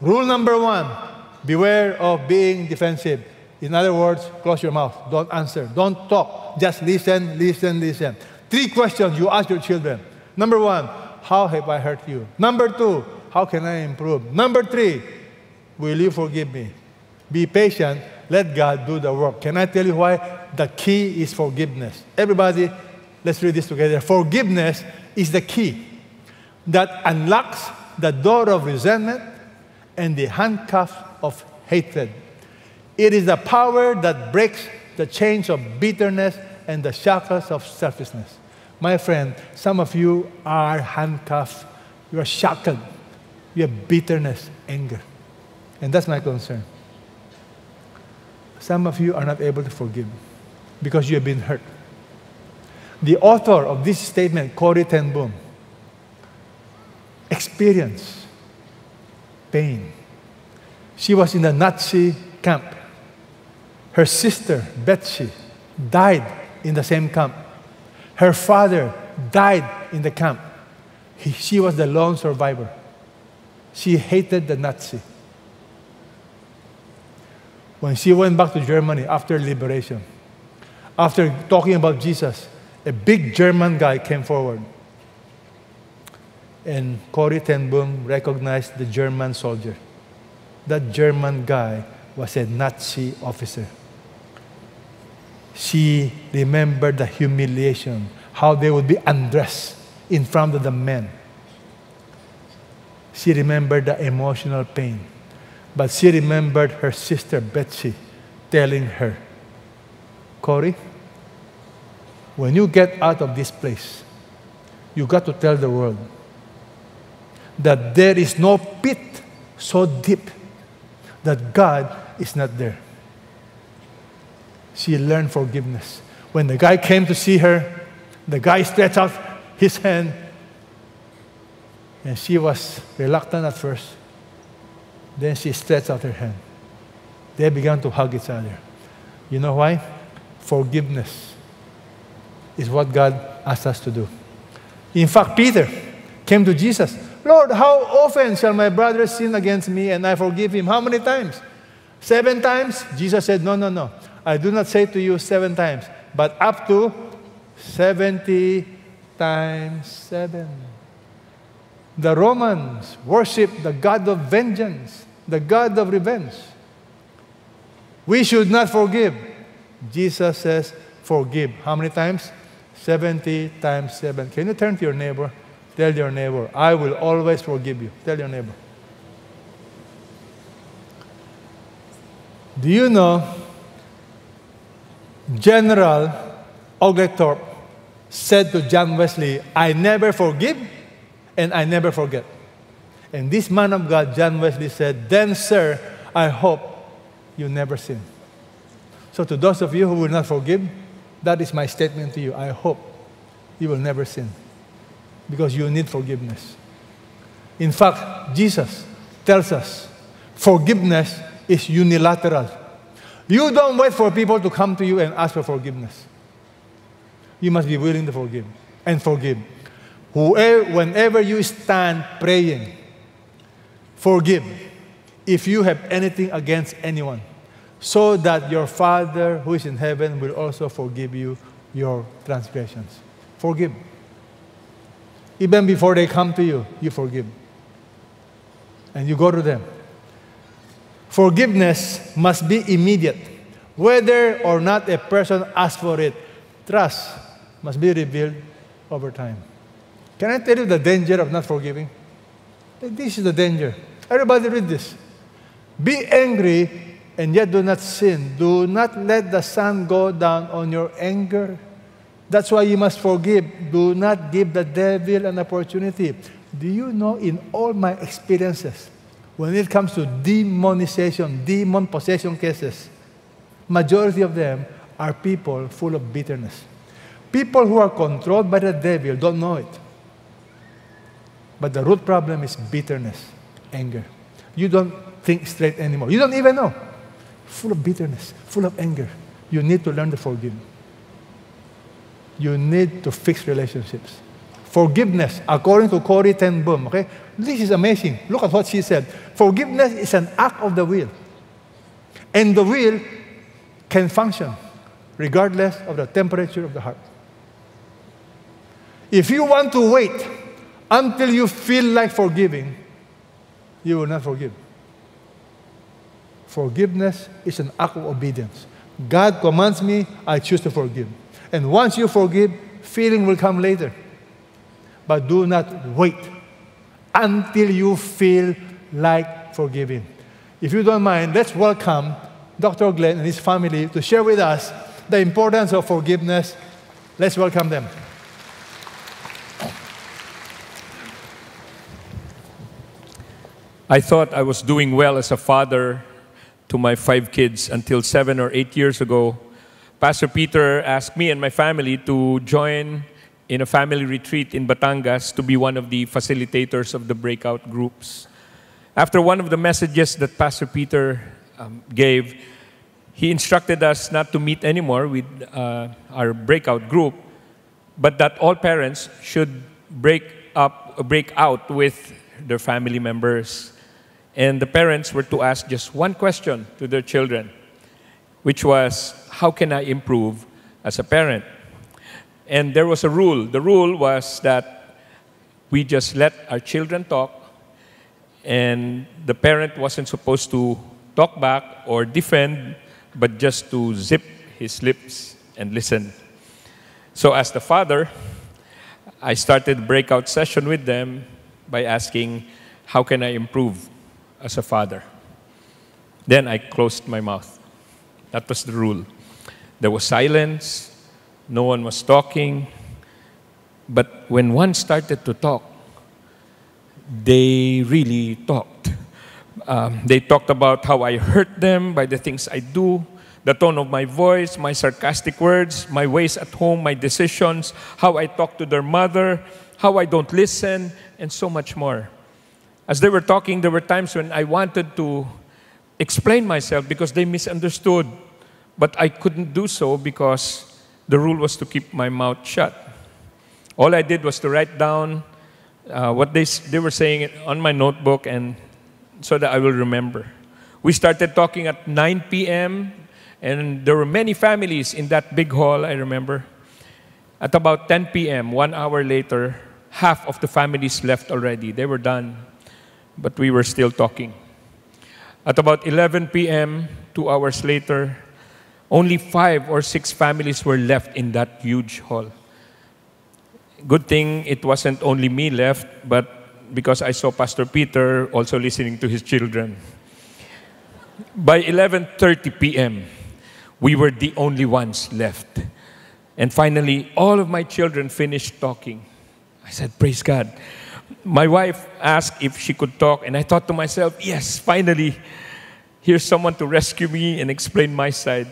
Rule number one, beware of being defensive. In other words, close your mouth. Don't answer. Don't talk. Just listen, listen, listen. Three questions you ask your children. Number one, how have I hurt you? Number two, how can I improve? Number three, will you forgive me? Be patient. Let God do the work. Can I tell you why? The key is forgiveness. Everybody, let's read this together. Forgiveness is the key that unlocks the door of resentment and the handcuffs of hatred. It is the power that breaks the chains of bitterness and the shackles of selfishness. My friend, some of you are handcuffed. You are shackled. You have bitterness, anger. And that's my concern. Some of you are not able to forgive because you have been hurt. The author of this statement, Corrie ten Boom, experienced pain. She was in the Nazi camp. Her sister, Betsy, died in the same camp. Her father died in the camp. She was the lone survivor. She hated the Nazi. When she went back to Germany after liberation, after talking about Jesus, a big German guy came forward. And Corrie ten Boom recognized the German soldier. That German guy was a Nazi officer. She remembered the humiliation, how they would be undressed in front of the men. She remembered the emotional pain. But she remembered her sister, Betsy, telling her, Corrie, when you get out of this place, you got to tell the world that there is no pit so deep that God is not there. She learned forgiveness. When the guy came to see her, the guy stretched out his hand, and she was reluctant at first. Then she stretched out her hand. They began to hug each other. You know why? Forgiveness is what God asks us to do. In fact, Peter came to Jesus. Lord, how often shall my brother sin against me and I forgive him? How many times? 7 times? Jesus said, no, no, no. I do not say to you 7 times, but up to 70 times 7. The Romans worship the God of vengeance, the God of revenge. We should not forgive. Jesus says, forgive. How many times? 70 times 7. Can you turn to your neighbor? Tell your neighbor, I will always forgive you. Tell your neighbor. Do you know General Oglethorpe said to John Wesley, I never forgive and I never forget. And this man of God, John Wesley, said, "Then, sir, I hope you never sin." So to those of you who will not forgive, that is my statement to you. I hope you will never sin because you need forgiveness. In fact, Jesus tells us forgiveness is unilateral. You don't wait for people to come to you and ask for forgiveness. You must be willing to forgive and forgive. Whenever you stand praying, forgive if you have anything against anyone, so that your Father who is in heaven will also forgive you your transgressions. Forgive. Even before they come to you, you forgive. And you go to them. Forgiveness must be immediate, whether or not a person asks for it. Trust must be rebuilt over time. Can I tell you the danger of not forgiving? This is the danger. Everybody read this. Be angry and yet do not sin. Do not let the sun go down on your anger. That's why you must forgive. Do not give the devil an opportunity. Do you know, in all my experiences, when it comes to demonization, demon possession cases, majority of them are people full of bitterness. People who are controlled by the devil don't know it. But the root problem is bitterness, anger. You don't think straight anymore. You don't even know. Full of bitterness, full of anger. You need to learn to forgive. You need to fix relationships. Forgiveness, according to Corrie ten Boom, okay? This is amazing. Look at what she said. Forgiveness is an act of the will. And the will can function regardless of the temperature of the heart. If you want to wait until you feel like forgiving, you will not forgive. Forgiveness is an act of obedience. God commands me, I choose to forgive. And once you forgive, feeling will come later. But do not wait until you feel like forgiving. If you don't mind, let's welcome Dr. Glenn and his family to share with us the importance of forgiveness. Let's welcome them. I thought I was doing well as a father to my 5 kids until 7 or 8 years ago. Pastor Peter asked me and my family to join in a family retreat in Batangas to be one of the facilitators of the breakout groups. After one of the messages that Pastor Peter gave, he instructed us not to meet anymore with our breakout group, but that all parents should break out with their family members. And the parents were to ask just one question to their children, which was, how can I improve as a parent? And there was a rule. The rule was that we just let our children talk, and the parent wasn't supposed to talk back or defend, but just to zip his lips and listen. So as the father, I started the breakout session with them by asking, how can I improve as a father? Then I closed my mouth. That was the rule. There was silence. No one was talking. But when one started to talk, they really talked. They talked about how I hurt them by the things I do, the tone of my voice, my sarcastic words, my ways at home, my decisions, how I talk to their mother, how I don't listen, and so much more. As they were talking, there were times when I wanted to explain myself because they misunderstood. But I couldn't do so because the rule was to keep my mouth shut. All I did was to write down what they were saying on my notebook, and so that I will remember. We started talking at 9 p.m., and there were many families in that big hall, I remember. At about 10 p.m., 1 hour later, half of the families left already. They were done, but we were still talking. At about 11 p.m., 2 hours later, only 5 or 6 families were left in that huge hall. Good thing it wasn't only me left, but because I saw Pastor Peter also listening to his children. By 11:30 p.m., we were the only ones left. And finally, all of my children finished talking. I said, praise God. My wife asked if she could talk, and I thought to myself, yes, finally, here's someone to rescue me and explain my side.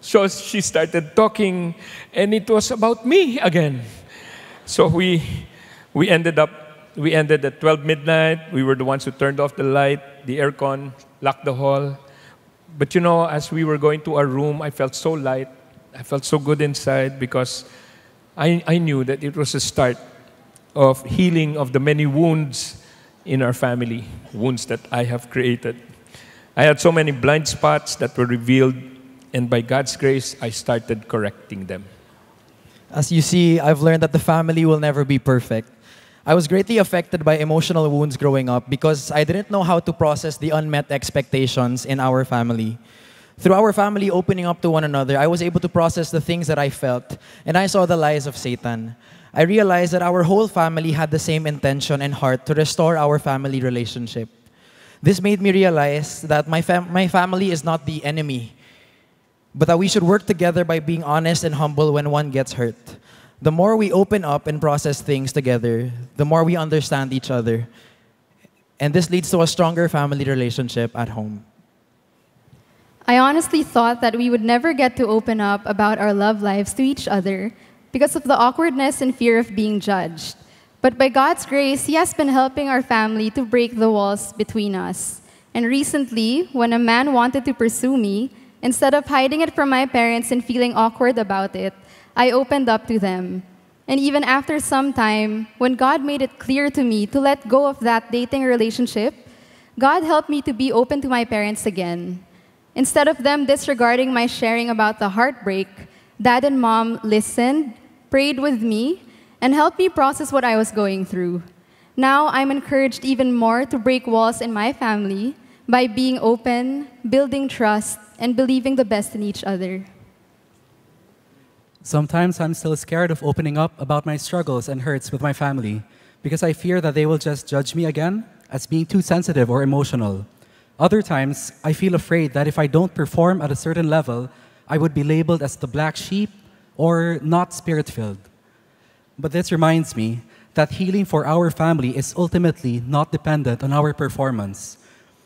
So she started talking, and it was about me again. So we ended at 12 midnight. We were the ones who turned off the light, the aircon, locked the hall. But you know, as we were going to our room, I felt so light. I felt so good inside because I knew that it was a start of healing of the many wounds in our family, wounds that I have created. I had so many blind spots that were revealed, and by God's grace, I started correcting them. As you see, I've learned that the family will never be perfect. I was greatly affected by emotional wounds growing up because I didn't know how to process the unmet expectations in our family. Through our family opening up to one another, I was able to process the things that I felt, and I saw the lies of Satan. I realized that our whole family had the same intention and heart to restore our family relationship. This made me realize that my family is not the enemy, but that we should work together by being honest and humble when one gets hurt. The more we open up and process things together, the more we understand each other. And this leads to a stronger family relationship at home. I honestly thought that we would never get to open up about our love lives to each other because of the awkwardness and fear of being judged. But by God's grace, He has been helping our family to break the walls between us. And recently, when a man wanted to pursue me, instead of hiding it from my parents and feeling awkward about it, I opened up to them. And even after some time, when God made it clear to me to let go of that dating relationship, God helped me to be open to my parents again. Instead of them disregarding my sharing about the heartbreak, Dad and Mom listened, prayed with me, and helped me process what I was going through. Now I'm encouraged even more to break walls in my family by being open, building trust, and believing the best in each other. Sometimes I'm still scared of opening up about my struggles and hurts with my family because I fear that they will just judge me again as being too sensitive or emotional. Other times, I feel afraid that if I don't perform at a certain level, I would be labeled as the black sheep or not spirit-filled. But this reminds me that healing for our family is ultimately not dependent on our performance,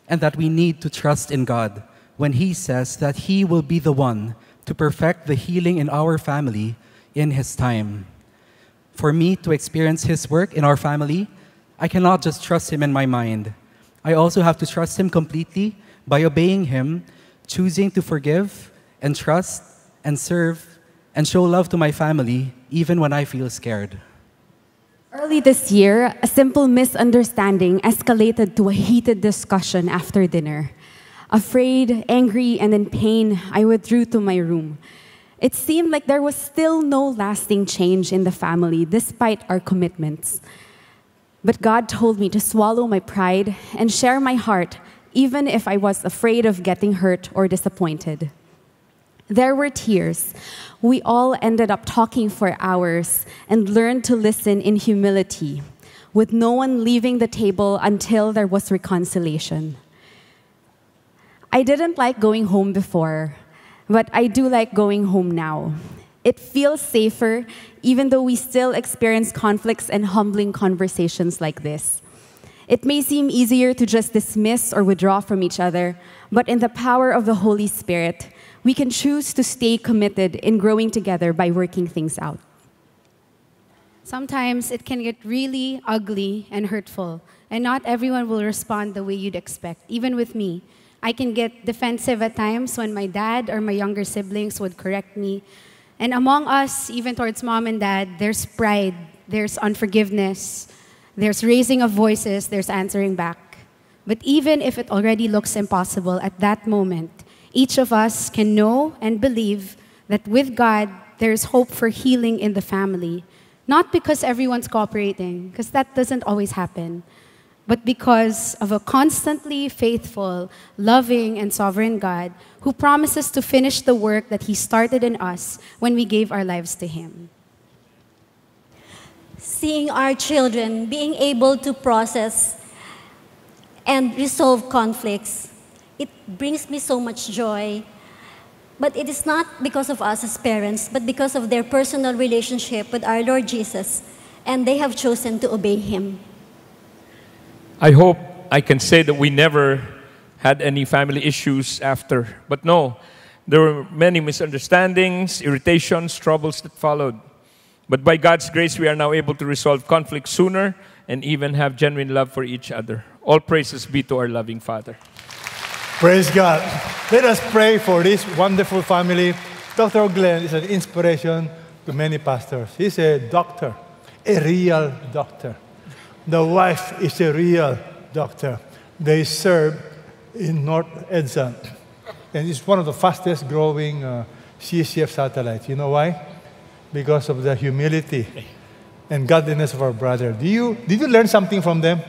and that we need to trust in God when He says that He will be the one to perfect the healing in our family in His time. For me to experience His work in our family, I cannot just trust Him in my mind. I also have to trust Him completely by obeying Him, choosing to forgive and trust and serve and show love to my family even when I feel scared. Early this year, a simple misunderstanding escalated to a heated discussion after dinner. Afraid, angry, and in pain, I withdrew to my room. It seemed like there was still no lasting change in the family, despite our commitments. But God told me to swallow my pride and share my heart, even if I was afraid of getting hurt or disappointed. There were tears. We all ended up talking for hours and learned to listen in humility, with no one leaving the table until there was reconciliation. I didn't like going home before, but I do like going home now. It feels safer, even though we still experience conflicts and humbling conversations like this. It may seem easier to just dismiss or withdraw from each other, but in the power of the Holy Spirit, we can choose to stay committed in growing together by working things out. Sometimes it can get really ugly and hurtful, and not everyone will respond the way you'd expect, even with me. I can get defensive at times when my dad or my younger siblings would correct me. And among us, even towards Mom and Dad, there's pride, there's unforgiveness, there's raising of voices, there's answering back. But even if it already looks impossible at that moment, each of us can know and believe that with God, there's hope for healing in the family. Not because everyone's cooperating, because that doesn't always happen, but because of a constantly faithful, loving, and sovereign God who promises to finish the work that He started in us when we gave our lives to Him. Seeing our children being able to process and resolve conflicts, it brings me so much joy. But it is not because of us as parents, but because of their personal relationship with our Lord Jesus, and they have chosen to obey Him. I hope I can say that we never had any family issues after. But no, there were many misunderstandings, irritations, troubles that followed. But by God's grace, we are now able to resolve conflict sooner and even have genuine love for each other. All praises be to our loving Father. Praise God. Let us pray for this wonderful family. Dr. Glenn is an inspiration to many pastors. He's a doctor, a real doctor. The wife is a real doctor. They serve in North Edson. And it's one of the fastest growing CCF satellites. You know why? Because of the humility and godliness of our brother. Did you learn something from them?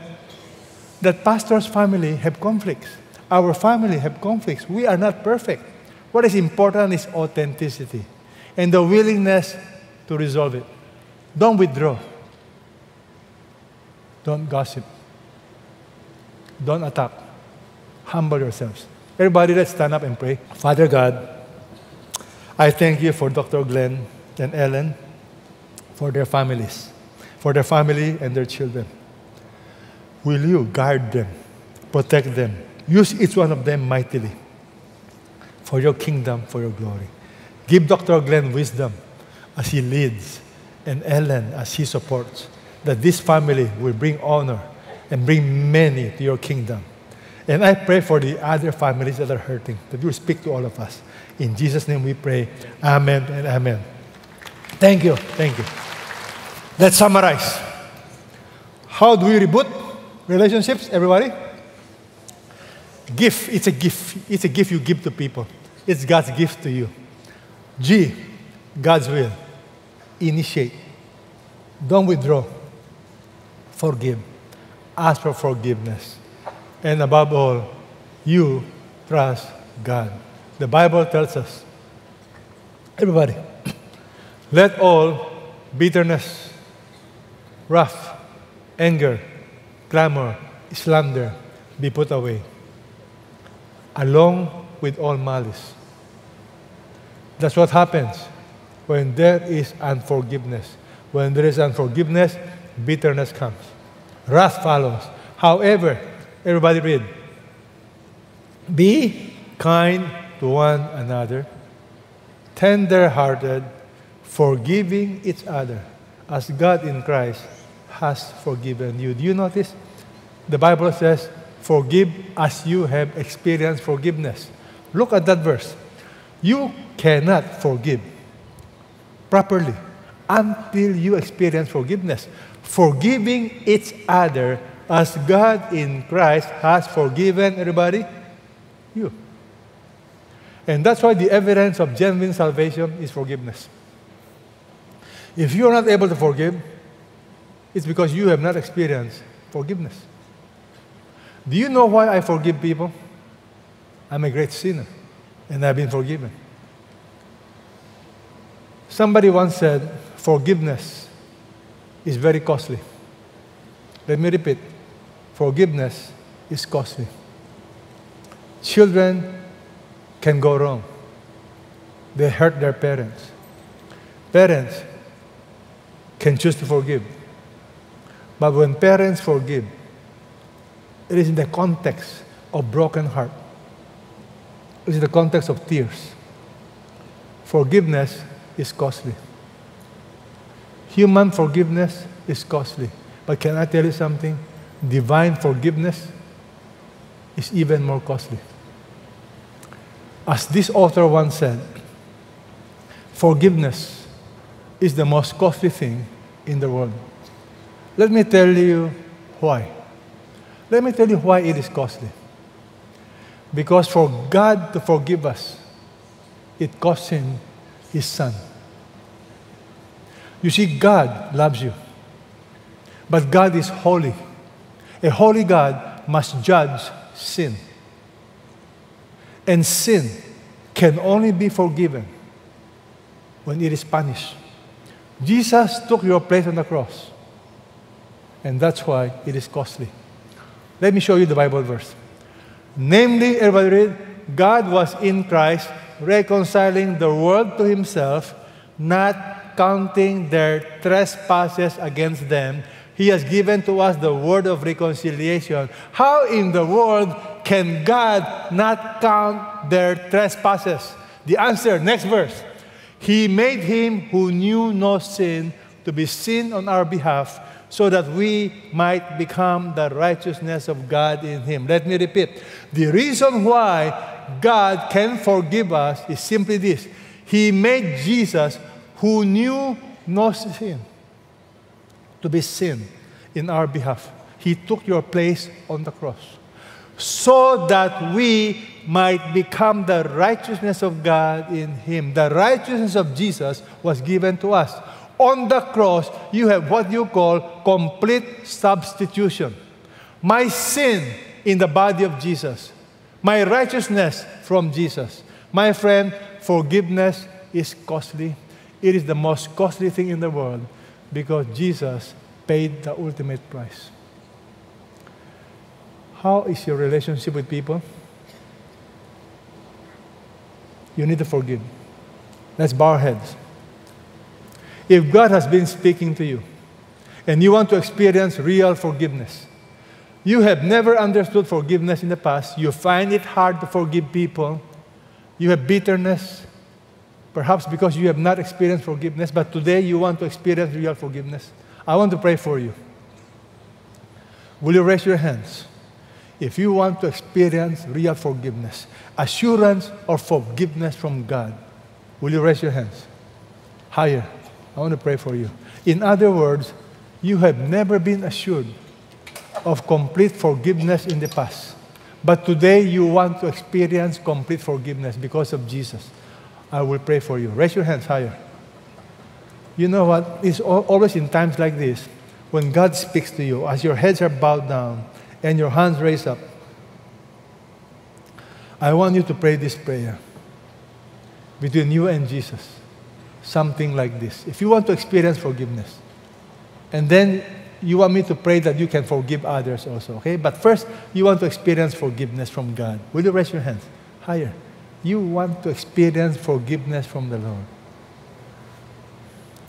That pastor's family have conflicts. Our family have conflicts. We are not perfect. What is important is authenticity and the willingness to resolve it. Don't withdraw. Don't gossip. Don't attack. Humble yourselves. Everybody, let's stand up and pray. Father God, I thank you for Dr. Glenn and Ellen, for their families, for their family and their children. Will you guard them, protect them, use each one of them mightily for your kingdom, for your glory. Give Dr. Glenn wisdom as he leads and Ellen as he supports, that this family will bring honor and bring many to your kingdom. And I pray for the other families that are hurting, that you speak to all of us. In Jesus' name we pray, amen and amen. Thank you, thank you. Let's summarize. How do we reboot relationships, everybody? Gift, it's a gift. It's a gift you give to people. It's God's gift to you. G, God's will. Initiate. Don't withdraw. Forgive. Ask for forgiveness. And above all, you trust God. The Bible tells us, everybody, let all bitterness, wrath, anger, clamor, slander be put away, along with all malice. That's what happens when there is unforgiveness. When there is unforgiveness, bitterness comes. Wrath follows. However, everybody read, be kind to one another, tender-hearted, forgiving each other, as God in Christ has forgiven you. Do you notice? The Bible says, forgive as you have experienced forgiveness. Look at that verse. You cannot forgive properly until you experience forgiveness. Forgiving each other as God in Christ has forgiven, everybody, you. And that's why the evidence of genuine salvation is forgiveness. If you are not able to forgive, it's because you have not experienced forgiveness. Do you know why I forgive people? I'm a great sinner, and I've been forgiven. Somebody once said, forgiveness is very costly. Let me repeat, forgiveness is costly. Children can go wrong. They hurt their parents. Parents can choose to forgive. But when parents forgive, it is in the context of broken heart. It is in the context of tears. Forgiveness is costly. Human forgiveness is costly. But can I tell you something? Divine forgiveness is even more costly. As this author once said, forgiveness is the most costly thing in the world. Let me tell you why. Let me tell you why it is costly. Because for God to forgive us, it cost Him His Son. You see, God loves you. But God is holy. A holy God must judge sin. And sin can only be forgiven when it is punished. Jesus took your place on the cross. And that's why it is costly. Let me show you the Bible verse. Namely, everybody read, God was in Christ reconciling the world to Himself, not counting their trespasses against them. He has given to us the word of reconciliation. How in the world can God not count their trespasses? The answer, next verse. He made him who knew no sin to be sin on our behalf, so that we might become the righteousness of God in him. Let me repeat. The reason why God can forgive us is simply this. He made Jesus, who knew no sin, to be sin in our behalf. He took your place on the cross, so that we might become the righteousness of God in him. The righteousness of Jesus was given to us. On the cross, you have what you call complete substitution. My sin in the body of Jesus. My righteousness from Jesus. My friend, forgiveness is costly. It is the most costly thing in the world because Jesus paid the ultimate price. How is your relationship with people? You need to forgive. Let's bow our heads. If God has been speaking to you and you want to experience real forgiveness, you have never understood forgiveness in the past, you find it hard to forgive people, you have bitterness, perhaps because you have not experienced forgiveness, but today you want to experience real forgiveness, I want to pray for you. Will you raise your hands? If you want to experience real forgiveness, assurance or forgiveness from God, will you raise your hands? Higher. I want to pray for you. In other words, you have never been assured of complete forgiveness in the past. But today you want to experience complete forgiveness because of Jesus. I will pray for you. Raise your hands higher. You know what? It's always in times like this, when God speaks to you, as your heads are bowed down and your hands raised up, I want you to pray this prayer between you and Jesus. Something like this. If you want to experience forgiveness, and then you want me to pray that you can forgive others also, okay? But first, you want to experience forgiveness from God. Will you raise your hands? Higher. You want to experience forgiveness from the Lord.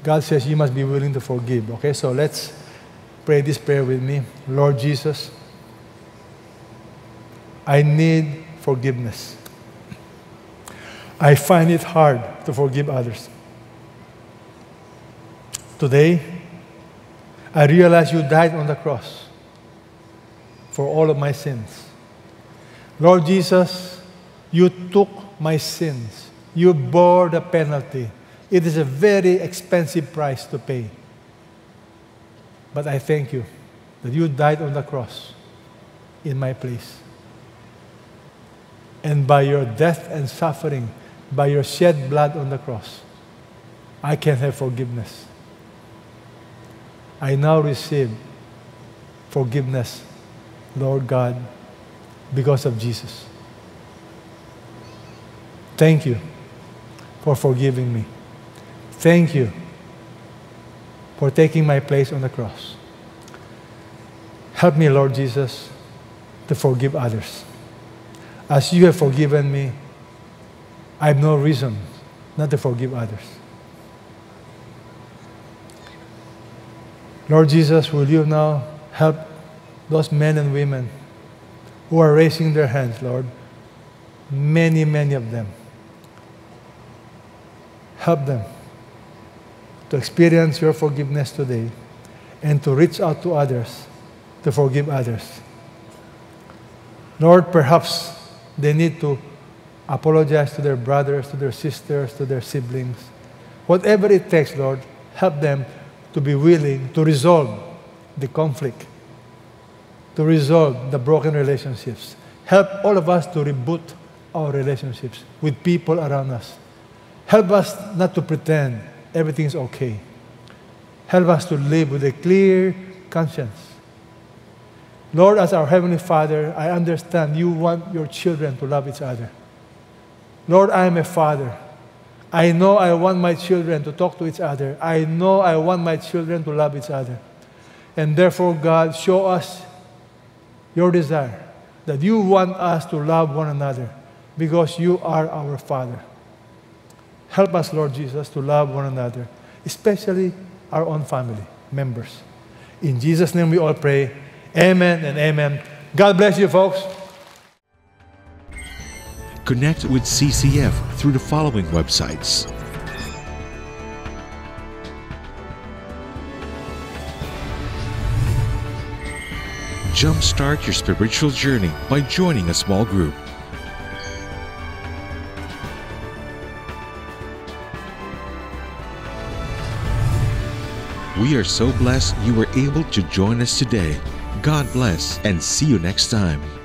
God says you must be willing to forgive, okay? So let's pray this prayer with me. Lord Jesus, I need forgiveness. I find it hard to forgive others. Today, I realize you died on the cross for all of my sins. Lord Jesus, you took my sins. You bore the penalty. It is a very expensive price to pay. But I thank you that you died on the cross in my place. And by your death and suffering, by your shed blood on the cross, I can have forgiveness. I now receive forgiveness, Lord God, because of Jesus. Thank you for forgiving me. Thank you for taking my place on the cross. Help me, Lord Jesus, to forgive others. As you have forgiven me, I have no reason not to forgive others. Lord Jesus, will you now help those men and women who are raising their hands, Lord? Many, many of them. Help them to experience your forgiveness today and to reach out to others, to forgive others. Lord, perhaps they need to apologize to their brothers, to their sisters, to their siblings. Whatever it takes, Lord, help them to be willing to resolve the conflict, to resolve the broken relationships. Help all of us to reboot our relationships with people around us. Help us not to pretend everything's okay. Help us to live with a clear conscience. Lord, as our Heavenly Father, I understand you want your children to love each other. Lord, I am a father. I know I want my children to talk to each other. I know I want my children to love each other. And therefore, God, show us your desire that you want us to love one another because you are our Father. Help us, Lord Jesus, to love one another, especially our own family members. In Jesus' name we all pray. Amen and amen. God bless you, folks. Connect with CCF through the following websites: Jumpstart your spiritual journey by joining a small group. We are so blessed you were able to join us today. God bless and see you next time.